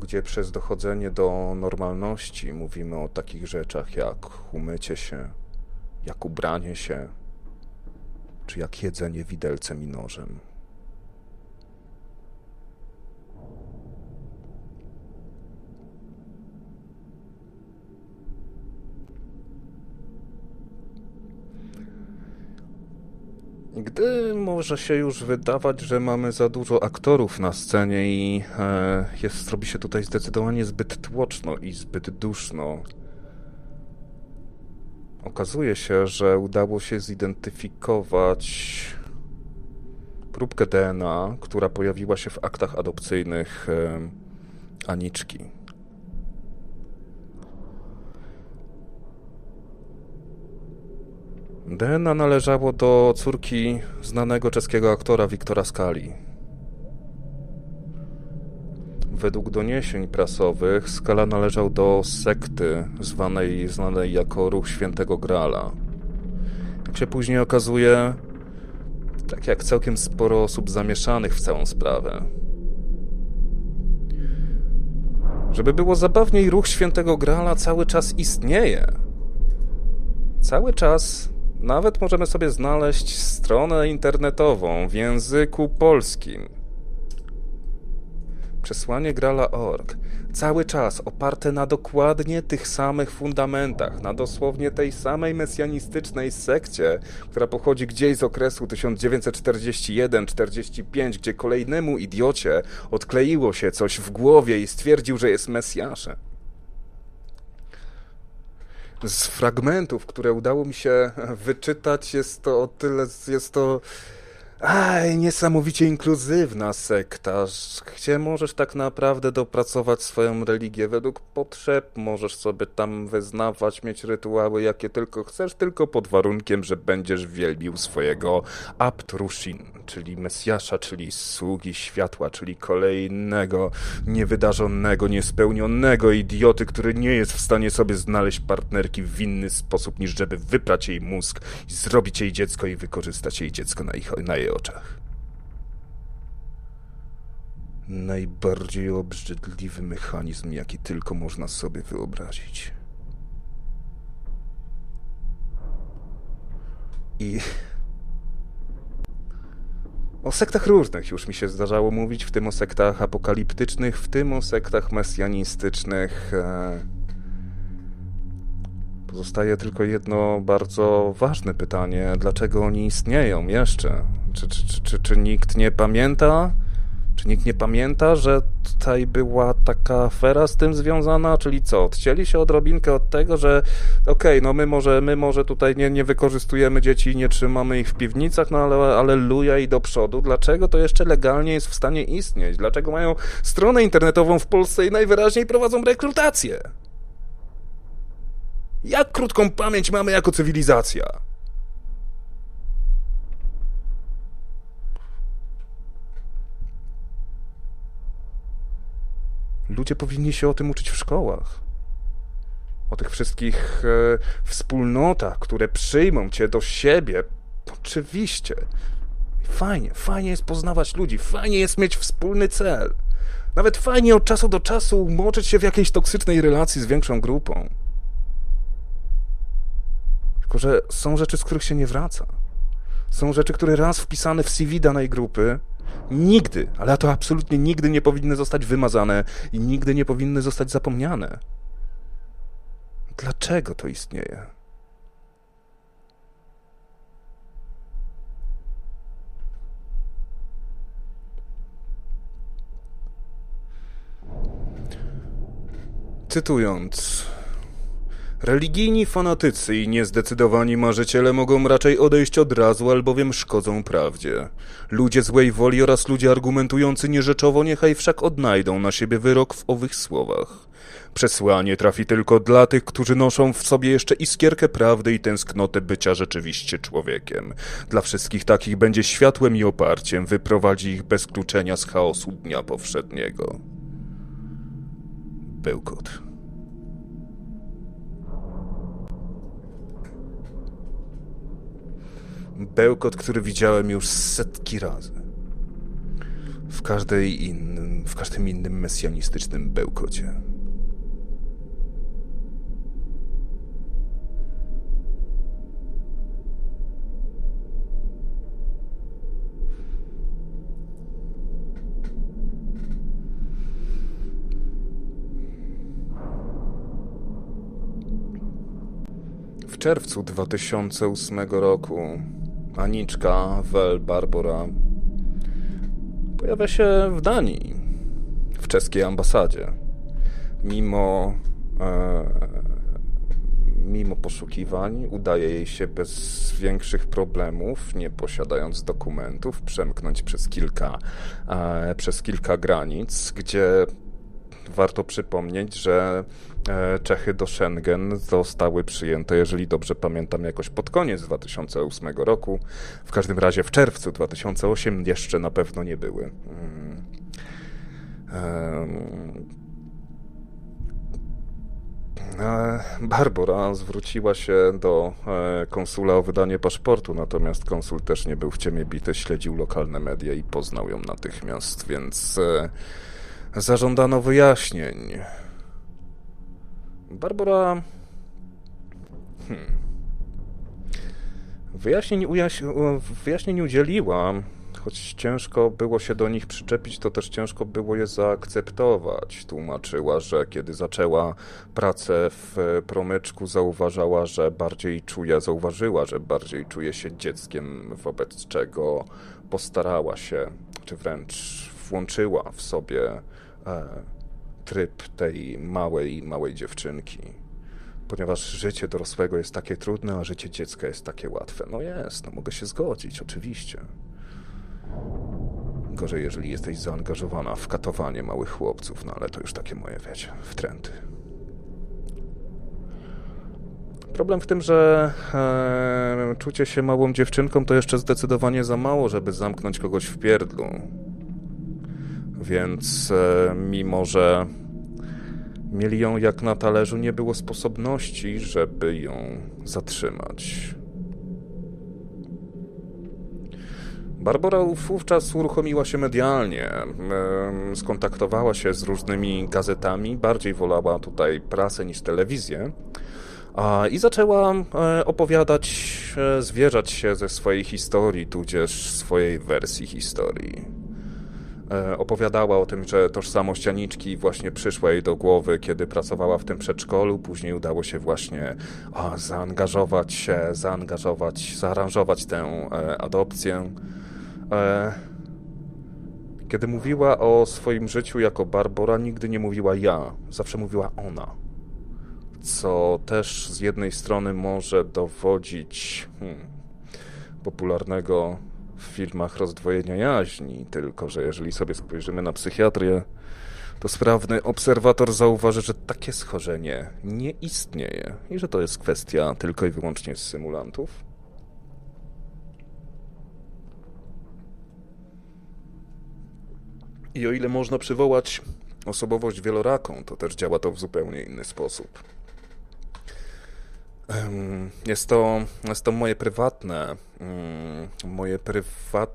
Gdzie przez dochodzenie do normalności mówimy o takich rzeczach jak umycie się, jak ubranie się, czy jak jedzenie widelcem i nożem. Gdy może się już wydawać, że mamy za dużo aktorów na scenie i robi się tutaj zdecydowanie zbyt tłoczno i zbyt duszno, okazuje się, że udało się zidentyfikować próbkę DNA, która pojawiła się w aktach adopcyjnych Aniczki. DNA należało do córki znanego czeskiego aktora Viktora Skáli. Według doniesień prasowych Skála należał do sekty znanej jako Ruch Świętego Graala. Jak się później okazuje, tak jak całkiem sporo osób zamieszanych w całą sprawę. Żeby było zabawniej, Ruch Świętego Graala cały czas istnieje. Cały czas. Nawet możemy sobie znaleźć stronę internetową w języku polskim. Przesłanie grala.org. Cały czas oparte na dokładnie tych samych fundamentach, na dosłownie tej samej mesjanistycznej sekcie, która pochodzi gdzieś z okresu 1941-45, gdzie kolejnemu idiocie odkleiło się coś w głowie i stwierdził, że jest mesjaszem. Z fragmentów, które udało mi się wyczytać, jest to o tyle, jest to niesamowicie inkluzywna sekta, gdzie możesz tak naprawdę dopracować swoją religię według potrzeb, możesz sobie tam wyznawać, mieć rytuały, jakie tylko chcesz, tylko pod warunkiem, że będziesz wielbił swojego Abtrushin, czyli Mesjasza, czyli sługi światła, czyli kolejnego niewydarzonego, niespełnionego idioty, który nie jest w stanie sobie znaleźć partnerki w inny sposób, niż żeby wyprać jej mózg, zrobić jej dziecko i wykorzystać jej dziecko na jej oczach. Najbardziej obrzydliwy mechanizm, jaki tylko można sobie wyobrazić. I o sektach różnych już mi się zdarzało mówić, w tym o sektach apokaliptycznych, w tym o sektach mesjanistycznych. Pozostaje tylko jedno bardzo ważne pytanie. Dlaczego oni istnieją jeszcze? Czy nikt nie pamięta? Czy nikt nie pamięta, że tutaj była taka afera z tym związana? Czyli co? Odcięli się odrobinkę od tego, że okej, my może tutaj nie wykorzystujemy dzieci, nie trzymamy ich w piwnicach, no ale alleluja i do przodu. Dlaczego to jeszcze legalnie jest w stanie istnieć? Dlaczego mają stronę internetową w Polsce i najwyraźniej prowadzą rekrutację? Jak krótką pamięć mamy jako cywilizacja? Ludzie powinni się o tym uczyć w szkołach. O tych wszystkich wspólnotach, które przyjmą cię do siebie. Oczywiście. Fajnie jest poznawać ludzi, fajnie jest mieć wspólny cel. Nawet fajnie od czasu do czasu umoczyć się w jakiejś toksycznej relacji z większą grupą. Tylko że są rzeczy, z których się nie wraca. Są rzeczy, które raz wpisane w CV danej grupy nigdy, ale to absolutnie nigdy nie powinny zostać wymazane i nigdy nie powinny zostać zapomniane. Dlaczego to istnieje? Cytując... Religijni fanatycy i niezdecydowani marzyciele mogą raczej odejść od razu, albowiem szkodzą prawdzie. Ludzie złej woli oraz ludzie argumentujący nierzeczowo niechaj wszak odnajdą na siebie wyrok w owych słowach. Przesłanie trafi tylko dla tych, którzy noszą w sobie jeszcze iskierkę prawdy i tęsknotę bycia rzeczywiście człowiekiem. Dla wszystkich takich będzie światłem i oparciem, wyprowadzi ich bez kluczenia z chaosu dnia powszedniego. Bełkot. Bełkot, który widziałem już setki razy. W każdym innym mesjanistycznym bełkocie. W czerwcu 2008 roku Aniczka, Barbora pojawia się w Danii, w czeskiej ambasadzie. Mimo poszukiwań udaje jej się bez większych problemów, nie posiadając dokumentów, przemknąć przez kilka granic, gdzie warto przypomnieć, że Czechy do Schengen zostały przyjęte, jeżeli dobrze pamiętam, jakoś pod koniec 2008 roku. W każdym razie w czerwcu 2008 jeszcze na pewno nie były. Barbora zwróciła się do konsula o wydanie paszportu, natomiast konsul też nie był w ciemię bity, śledził lokalne media i poznał ją natychmiast, więc zażądano wyjaśnień. Barbora... Wyjaśnień udzieliła, choć ciężko było się do nich przyczepić, to też ciężko było je zaakceptować. Tłumaczyła, że kiedy zaczęła pracę w Promyczku, zauważyła, że bardziej czuje się dzieckiem, wobec czego postarała się, czy wręcz włączyła w sobie tryb tej małej dziewczynki. ponieważ życie dorosłego jest takie trudne, a życie dziecka jest takie łatwe. No jest, no mogę się zgodzić, oczywiście. Gorzej, jeżeli jesteś zaangażowana w katowanie małych chłopców, no ale to już takie moje, wiecie, wtręty. Problem w tym, że czucie się małą dziewczynką to jeszcze zdecydowanie za mało, żeby zamknąć kogoś w pierdlu. Więc mimo, że mieli ją jak na talerzu, nie było sposobności, żeby ją zatrzymać. Barbora wówczas uruchomiła się medialnie, skontaktowała się z różnymi gazetami, bardziej wolała tutaj prasę niż telewizję i zaczęła opowiadać, zwierzać się ze swojej historii, tudzież swojej wersji historii. Opowiadała o tym, że tożsamość Aniczki właśnie przyszła jej do głowy, kiedy pracowała w tym przedszkolu. Później udało się właśnie zaaranżować tę adopcję. Kiedy mówiła o swoim życiu jako Barbora, nigdy nie mówiła ja, zawsze mówiła ona. Co też z jednej strony może dowodzić popularnego w filmach rozdwojenia jaźni, tylko że jeżeli sobie spojrzymy na psychiatrię, to sprawny obserwator zauważy, że takie schorzenie nie istnieje i że to jest kwestia tylko i wyłącznie symulantów. I o ile można przywołać osobowość wieloraką, to też działa to w zupełnie inny sposób. Jest to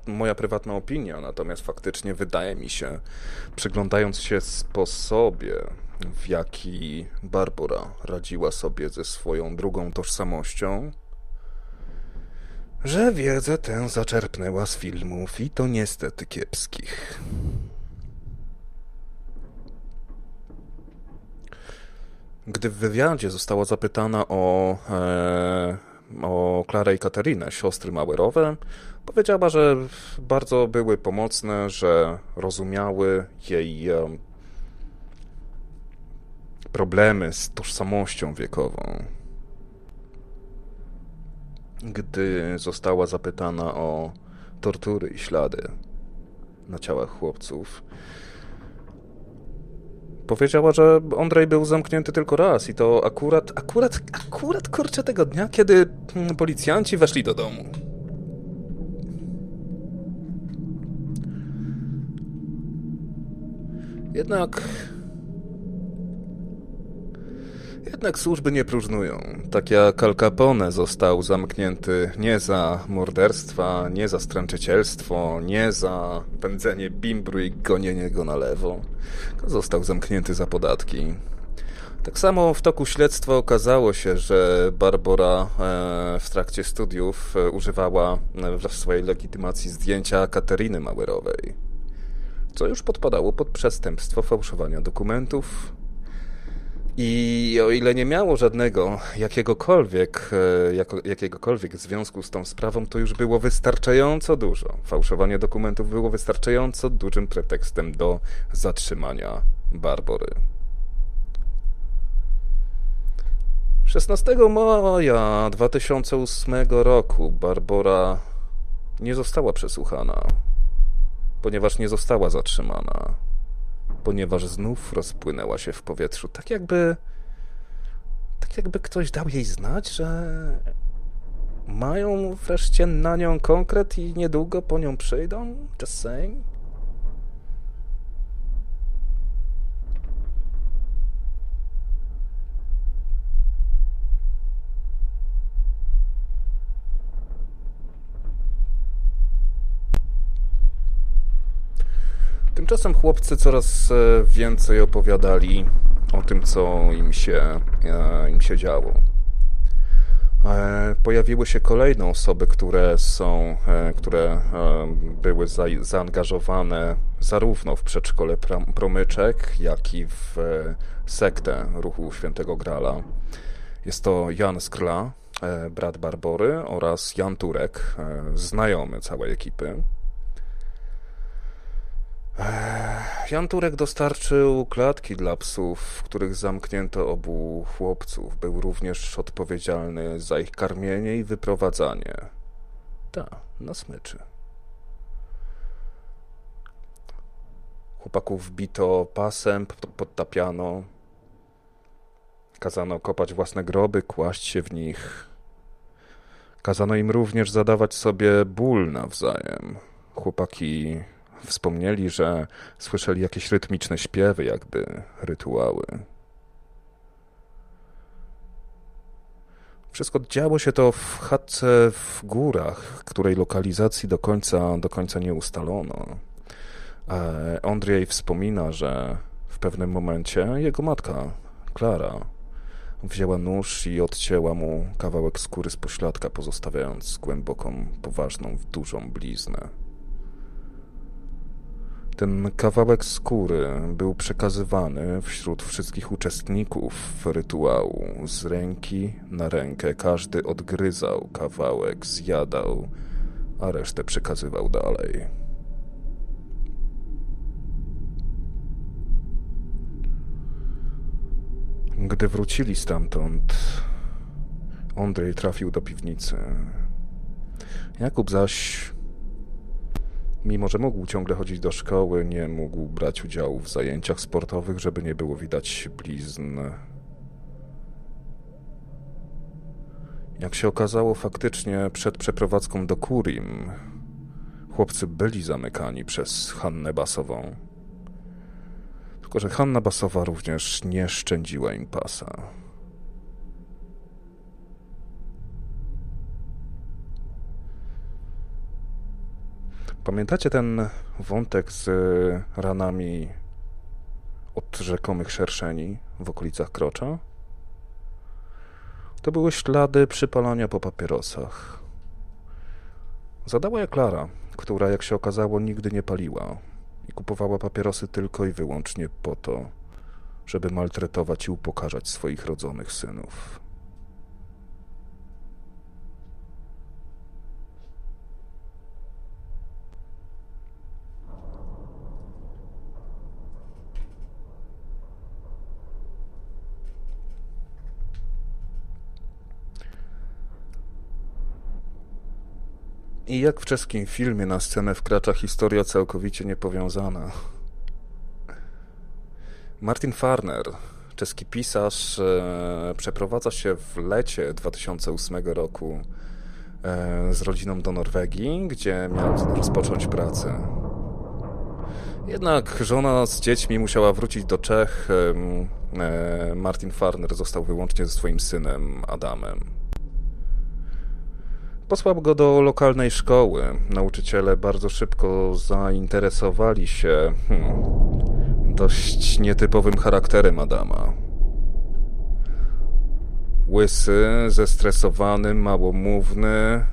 moja prywatna opinia, natomiast faktycznie wydaje mi się, przyglądając się sposobie, w jaki Barbora radziła sobie ze swoją drugą tożsamością, że wiedzę tę zaczerpnęła z filmów i to niestety kiepskich. Gdy w wywiadzie została zapytana o Klárę i Katerinę, siostry Mauerowe, powiedziała, że bardzo były pomocne, że rozumiały jej problemy z tożsamością wiekową. Gdy została zapytana o tortury i ślady na ciałach chłopców, powiedziała, że Ondrzej był zamknięty tylko raz i to akurat kurczę tego dnia, kiedy policjanci weszli do domu. Jednak służby nie próżnują. Tak jak Al Capone został zamknięty nie za morderstwa, nie za stręczycielstwo, nie za pędzenie bimbru i gonienie go na lewo. Został zamknięty za podatki. Tak samo w toku śledztwa okazało się, że Barbora w trakcie studiów używała w swojej legitymacji zdjęcia Kateriny Mauerowej, co już podpadało pod przestępstwo fałszowania dokumentów. I o ile nie miało żadnego jakiegokolwiek związku z tą sprawą, to już było wystarczająco dużo. Fałszowanie dokumentów było wystarczająco dużym pretekstem do zatrzymania Barbory. 16 maja 2008 roku Barbora nie została przesłuchana, ponieważ nie została zatrzymana. Ponieważ znów rozpłynęła się w powietrzu, tak jakby ktoś dał jej znać, że mają wreszcie na nią konkret i niedługo po nią przyjdą, just saying. Tymczasem chłopcy coraz więcej opowiadali o tym, co im się działo. Pojawiły się kolejne osoby, które były zaangażowane zarówno w przedszkole Promyczek, jak i w sektę Ruchu Świętego Graala. Jest to Jan Szkrla, brat Barbory, oraz Jan Turek, znajomy całej ekipy. Jan Turek dostarczył klatki dla psów, w których zamknięto obu chłopców. Był również odpowiedzialny za ich karmienie i wyprowadzanie. Ta, na smyczy. Chłopaków bito pasem, podtapiano. Kazano kopać własne groby, kłaść się w nich. Kazano im również zadawać sobie ból nawzajem. Chłopaki wspomnieli, że słyszeli jakieś rytmiczne śpiewy, jakby rytuały. Wszystko działo się to w chatce w górach, której lokalizacji do końca nie ustalono. Ondrzej wspomina, że w pewnym momencie jego matka, Klára, wzięła nóż i odcięła mu kawałek skóry z pośladka, pozostawiając głęboką, poważną, dużą bliznę. Ten kawałek skóry był przekazywany wśród wszystkich uczestników rytuału. Z ręki na rękę każdy odgryzał kawałek, zjadał, a resztę przekazywał dalej. Gdy wrócili stamtąd, Ondrzej trafił do piwnicy. Jakub zaś, mimo że mógł ciągle chodzić do szkoły, nie mógł brać udziału w zajęciach sportowych, żeby nie było widać blizn. Jak się okazało, faktycznie przed przeprowadzką do Kurim chłopcy byli zamykani przez Hannę Bašową. Tylko że Hanna Bašowa również nie szczędziła im pasa. Pamiętacie ten wątek z ranami od rzekomych szerszeni w okolicach Krocza? To były ślady przypalania po papierosach. Zadała je Klára, która, jak się okazało, nigdy nie paliła i kupowała papierosy tylko i wyłącznie po to, żeby maltretować i upokarzać swoich rodzonych synów. I jak w czeskim filmie na scenę wkracza historia całkowicie niepowiązana. Martin Fahrner, czeski pisarz, przeprowadza się w lecie 2008 roku z rodziną do Norwegii, gdzie miał rozpocząć pracę. Jednak żona z dziećmi musiała wrócić do Czech. Martin Fahrner został wyłącznie ze swoim synem Adamem. Posłał go do lokalnej szkoły. Nauczyciele bardzo szybko zainteresowali się dość nietypowym charakterem Adama. Łysy, zestresowany, małomówny.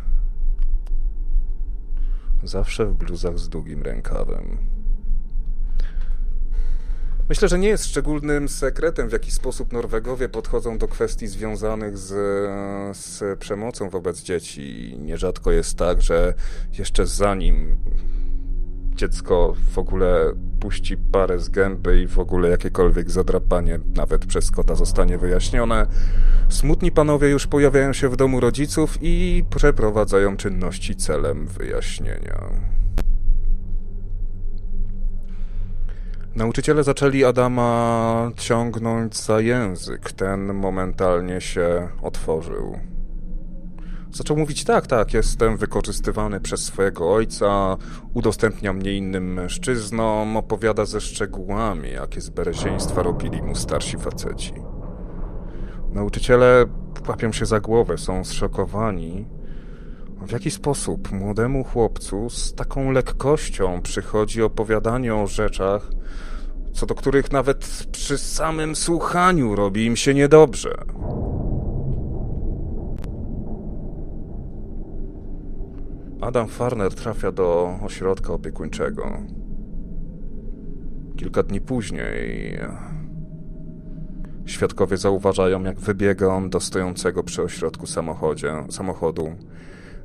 Zawsze w bluzach z długim rękawem. Myślę, że nie jest szczególnym sekretem, w jaki sposób Norwegowie podchodzą do kwestii związanych z przemocą wobec dzieci. Nierzadko jest tak, że jeszcze zanim dziecko w ogóle puści parę z gęby i w ogóle jakiekolwiek zadrapanie, nawet przez kota, zostanie wyjaśnione, smutni panowie już pojawiają się w domu rodziców i przeprowadzają czynności celem wyjaśnienia. Nauczyciele zaczęli Adama ciągnąć za język. Ten momentalnie się otworzył. Zaczął mówić: tak, jestem wykorzystywany przez swojego ojca, udostępnia mnie innym mężczyznom, opowiada ze szczegółami, jakie z bereziństwa robili mu starsi faceci. Nauczyciele łapią się za głowę, są zszokowani. W jaki sposób młodemu chłopcu z taką lekkością przychodzi opowiadanie o rzeczach, co do których nawet przy samym słuchaniu robi im się niedobrze. Adam Fahrner trafia do ośrodka opiekuńczego. Kilka dni później świadkowie zauważają, jak wybiega on do stojącego przy ośrodku samochodu,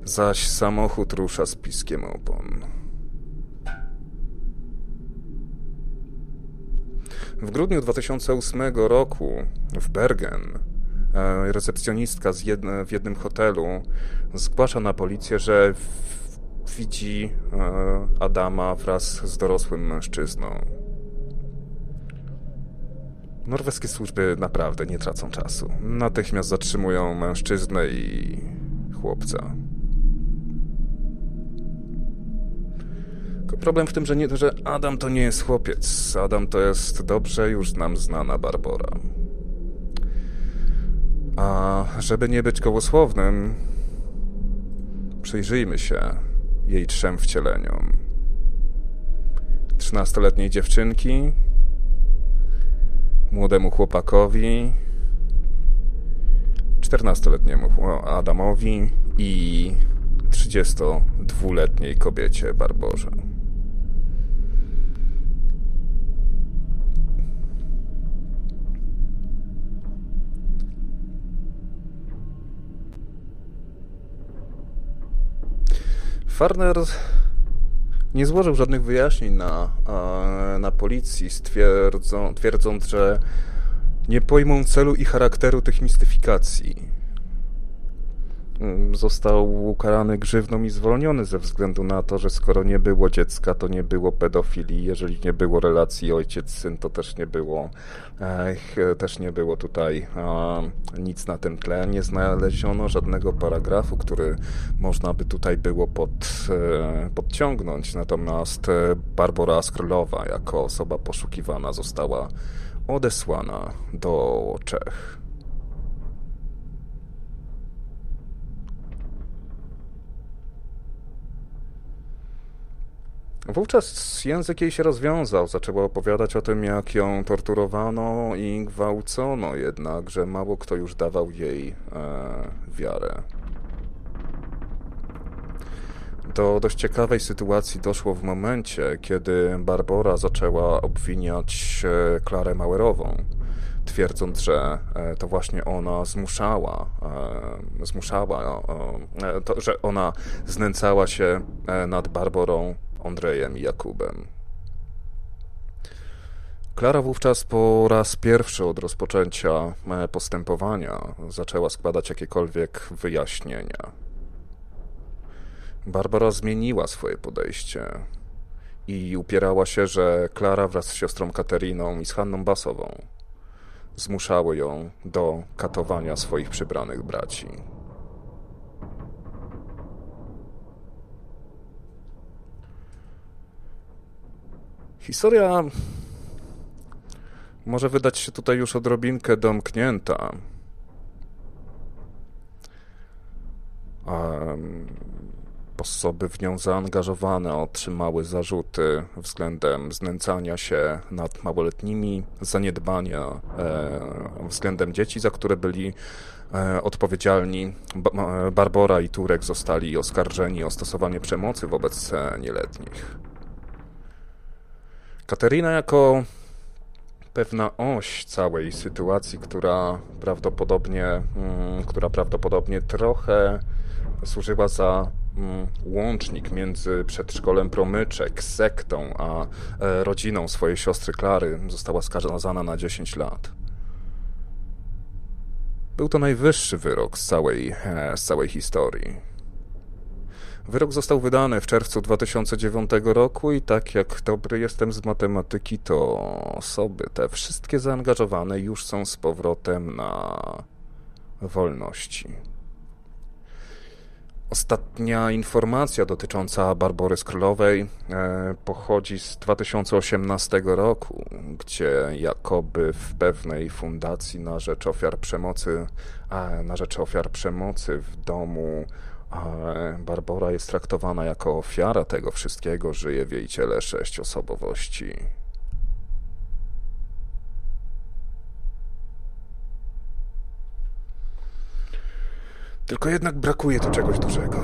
zaś samochód rusza z piskiem opon. W grudniu 2008 roku w Bergen recepcjonistka w jednym hotelu zgłasza na policję, że widzi Adama wraz z dorosłym mężczyzną. Norweskie służby naprawdę nie tracą czasu. Natychmiast zatrzymują mężczyznę i chłopca. Tylko problem w tym, że Adam to nie jest chłopiec. Adam to jest dobrze już nam znana Barbora. A żeby nie być kołosłownym, przyjrzyjmy się jej trzem wcieleniom. 13-letniej dziewczynki, młodemu chłopakowi, 14-letniemu Adamowi i 32-letniej kobiecie Barborze. Fahrner nie złożył żadnych wyjaśnień na policji, twierdząc, że nie pojmą celu i charakteru tych mistyfikacji. Został ukarany grzywną i zwolniony ze względu na to, że skoro nie było dziecka, to nie było pedofilii, jeżeli nie było relacji ojciec-syn, to też nie było tutaj nic na tym tle. Nie znaleziono żadnego paragrafu, który można by tutaj było podciągnąć. Natomiast Barbora Škrlová jako osoba poszukiwana została odesłana do Czech. Wówczas język jej się rozwiązał, zaczęła opowiadać o tym, jak ją torturowano i gwałcono, jednakże mało kto już dawał jej wiarę. Do dość ciekawej sytuacji doszło w momencie, kiedy Barbora zaczęła obwiniać Klárę Mauerową, twierdząc, że to właśnie ona że ona znęcała się nad Barborą, Ondrzejem i Jakubem. Klára wówczas po raz pierwszy od rozpoczęcia postępowania zaczęła składać jakiekolwiek wyjaśnienia. Barbora zmieniła swoje podejście i upierała się, że Klára wraz z siostrą Kateriną i z Hanną Bašovą zmuszały ją do katowania swoich przybranych braci. Historia może wydać się tutaj już odrobinkę domknięta. Osoby w nią zaangażowane otrzymały zarzuty względem znęcania się nad małoletnimi, zaniedbania względem dzieci, za które byli odpowiedzialni. Barbora i Turek zostali oskarżeni o stosowanie przemocy wobec nieletnich. Katerina jako pewna oś całej sytuacji, która prawdopodobnie trochę służyła za łącznik między przedszkolem Promyczek, sektą, a rodziną swojej siostry Klary, została skazana na 10 lat. Był to najwyższy wyrok z całej historii. Wyrok został wydany w czerwcu 2009 roku i tak jak dobry jestem z matematyki, to osoby te wszystkie zaangażowane już są z powrotem na wolności. Ostatnia informacja dotycząca Barbory Škrlowej pochodzi z 2018 roku, gdzie jakoby w pewnej fundacji na rzecz ofiar przemocy w domu Barbora jest traktowana jako ofiara tego wszystkiego, żyje w jej ciele 6 osobowości. Tylko jednak brakuje tu czegoś dużego.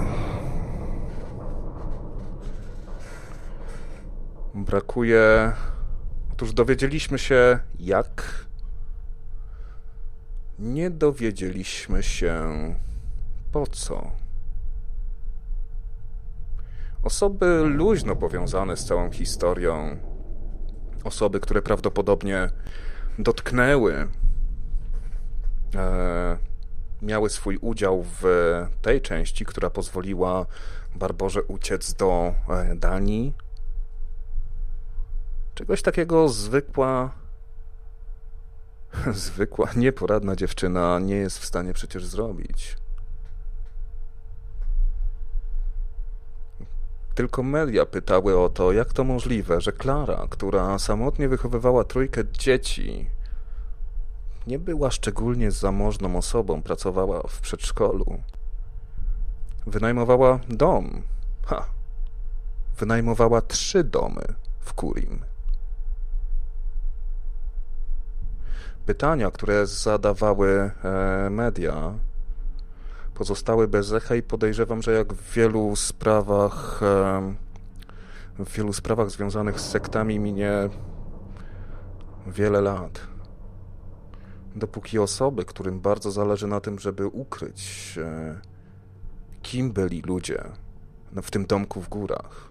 Otóż dowiedzieliśmy się jak. Nie dowiedzieliśmy się po co. Osoby luźno powiązane z całą historią osoby, które prawdopodobnie dotknęły, miały swój udział w tej części, która pozwoliła Barborze uciec do Danii. Czegoś takiego zwykła, nieporadna dziewczyna nie jest w stanie przecież zrobić. Tylko media pytały o to, jak to możliwe, że Klára, która samotnie wychowywała trójkę dzieci, nie była szczególnie zamożną osobą, pracowała w przedszkolu. Wynajmowała dom. Wynajmowała 3 domy w Kurim. Pytania, które zadawały media, pozostały bez echa i podejrzewam, że jak w wielu sprawach związanych z sektami minie wiele lat. Dopóki osoby, którym bardzo zależy na tym, żeby ukryć, kim byli ludzie w tym domku w górach.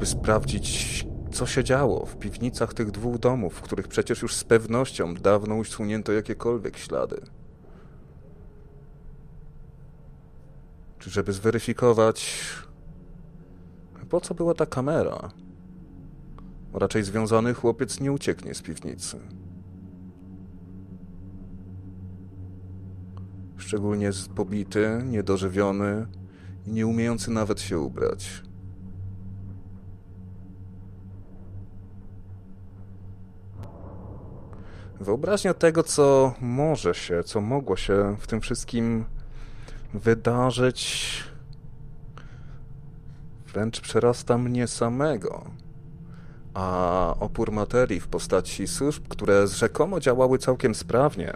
By sprawdzić, co się działo w piwnicach tych 2 domów, w których przecież już z pewnością dawno usunięto jakiekolwiek ślady. Czy żeby zweryfikować, po co była ta kamera? Raczej związany chłopiec nie ucieknie z piwnicy. Szczególnie pobity, niedożywiony i nie umiejący nawet się ubrać. Wyobraźnia tego, co mogło się w tym wszystkim wydarzyć, wręcz przerasta mnie samego. A opór materii w postaci służb, które rzekomo działały całkiem sprawnie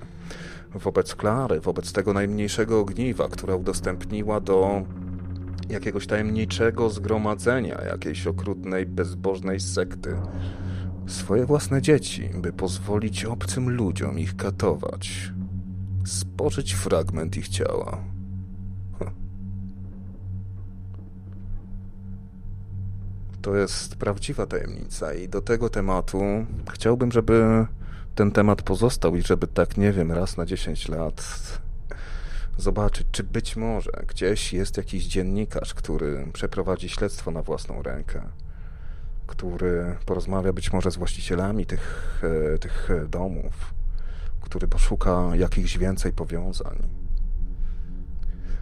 wobec Klary, wobec tego najmniejszego ogniwa, które udostępniła do jakiegoś tajemniczego zgromadzenia jakiejś okrutnej, bezbożnej sekty swoje własne dzieci, by pozwolić obcym ludziom ich katować, spożyć fragment ich ciała. To jest prawdziwa tajemnica i do tego tematu chciałbym, żeby ten temat pozostał i żeby tak, nie wiem, raz na 10 lat zobaczyć, czy być może gdzieś jest jakiś dziennikarz, który przeprowadzi śledztwo na własną rękę, który porozmawia być może z właścicielami tych domów, który poszuka jakichś więcej powiązań.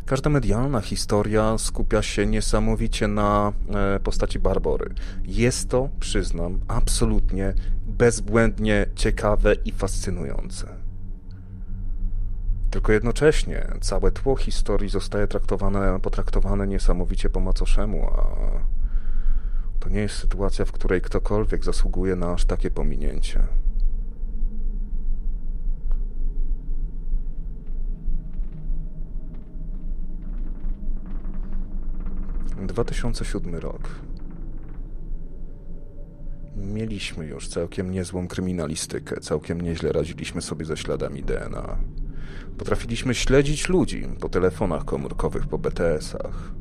Każda medialna historia skupia się niesamowicie na postaci Barbory. Jest to, przyznam, absolutnie bezbłędnie ciekawe i fascynujące. Tylko jednocześnie całe tło historii zostaje potraktowane niesamowicie po macoszemu, a to nie jest sytuacja, w której ktokolwiek zasługuje na aż takie pominięcie. – 2007 rok. Mieliśmy już całkiem niezłą kryminalistykę, całkiem nieźle radziliśmy sobie ze śladami DNA. Potrafiliśmy śledzić ludzi po telefonach komórkowych, po BTS-ach.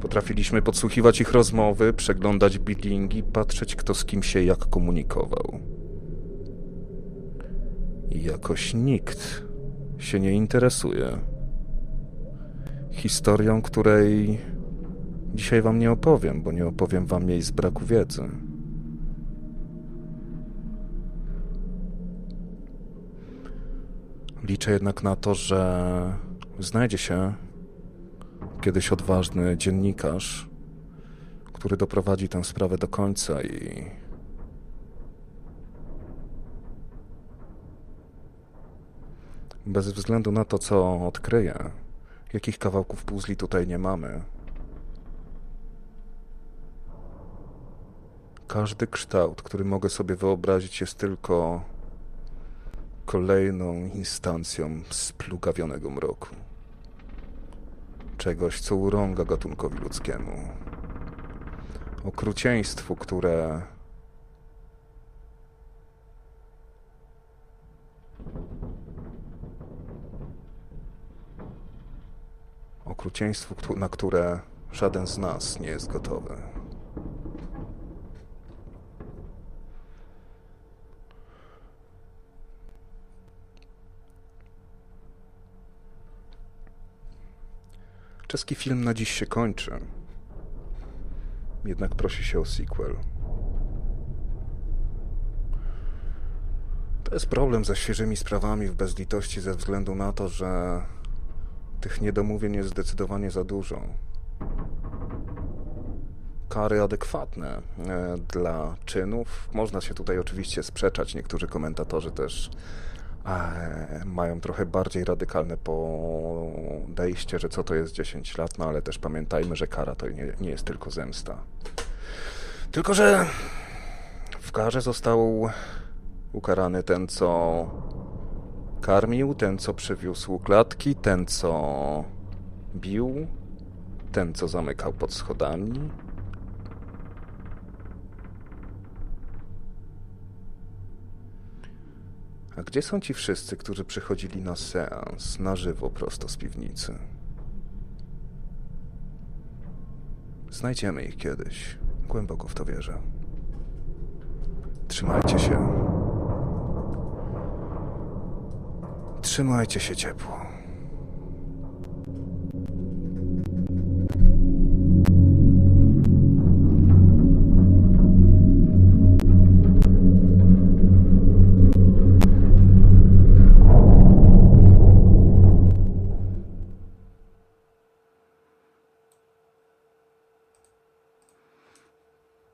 Potrafiliśmy podsłuchiwać ich rozmowy, przeglądać billingi, patrzeć, kto z kim się jak komunikował. I jakoś nikt się nie interesuje historią, której dzisiaj wam nie opowiem, bo nie opowiem wam jej z braku wiedzy. Liczę jednak na to, że znajdzie się kiedyś odważny dziennikarz, który doprowadzi tę sprawę do końca i bez względu na to, co odkryje, jakich kawałków puzli tutaj nie mamy, każdy kształt, który mogę sobie wyobrazić, jest tylko kolejną instancją splugawionego mroku. Czegoś, co urąga gatunkowi ludzkiemu. Okrucieństwu, które na które Żaden z nas nie jest gotowy. Czeski film na dziś się kończy. Jednak prosi się o sequel. To jest problem ze świeżymi sprawami w Bez Litości ze względu na to, że tych niedomówień jest zdecydowanie za dużo. Kary adekwatne dla czynów. Można się tutaj oczywiście sprzeczać. Niektórzy komentatorzy też mają trochę bardziej radykalne podejście, że co to jest 10 lat, no ale też pamiętajmy, że kara to nie jest tylko zemsta. Tylko że w karze został ukarany ten, co karmił, ten, co przywiózł klatki, ten, co bił, ten, co zamykał pod schodami. A gdzie są ci wszyscy, którzy przychodzili na seans, na żywo, prosto z piwnicy? Znajdziemy ich kiedyś. Głęboko w to wierzę. Trzymajcie się. Trzymajcie się ciepło.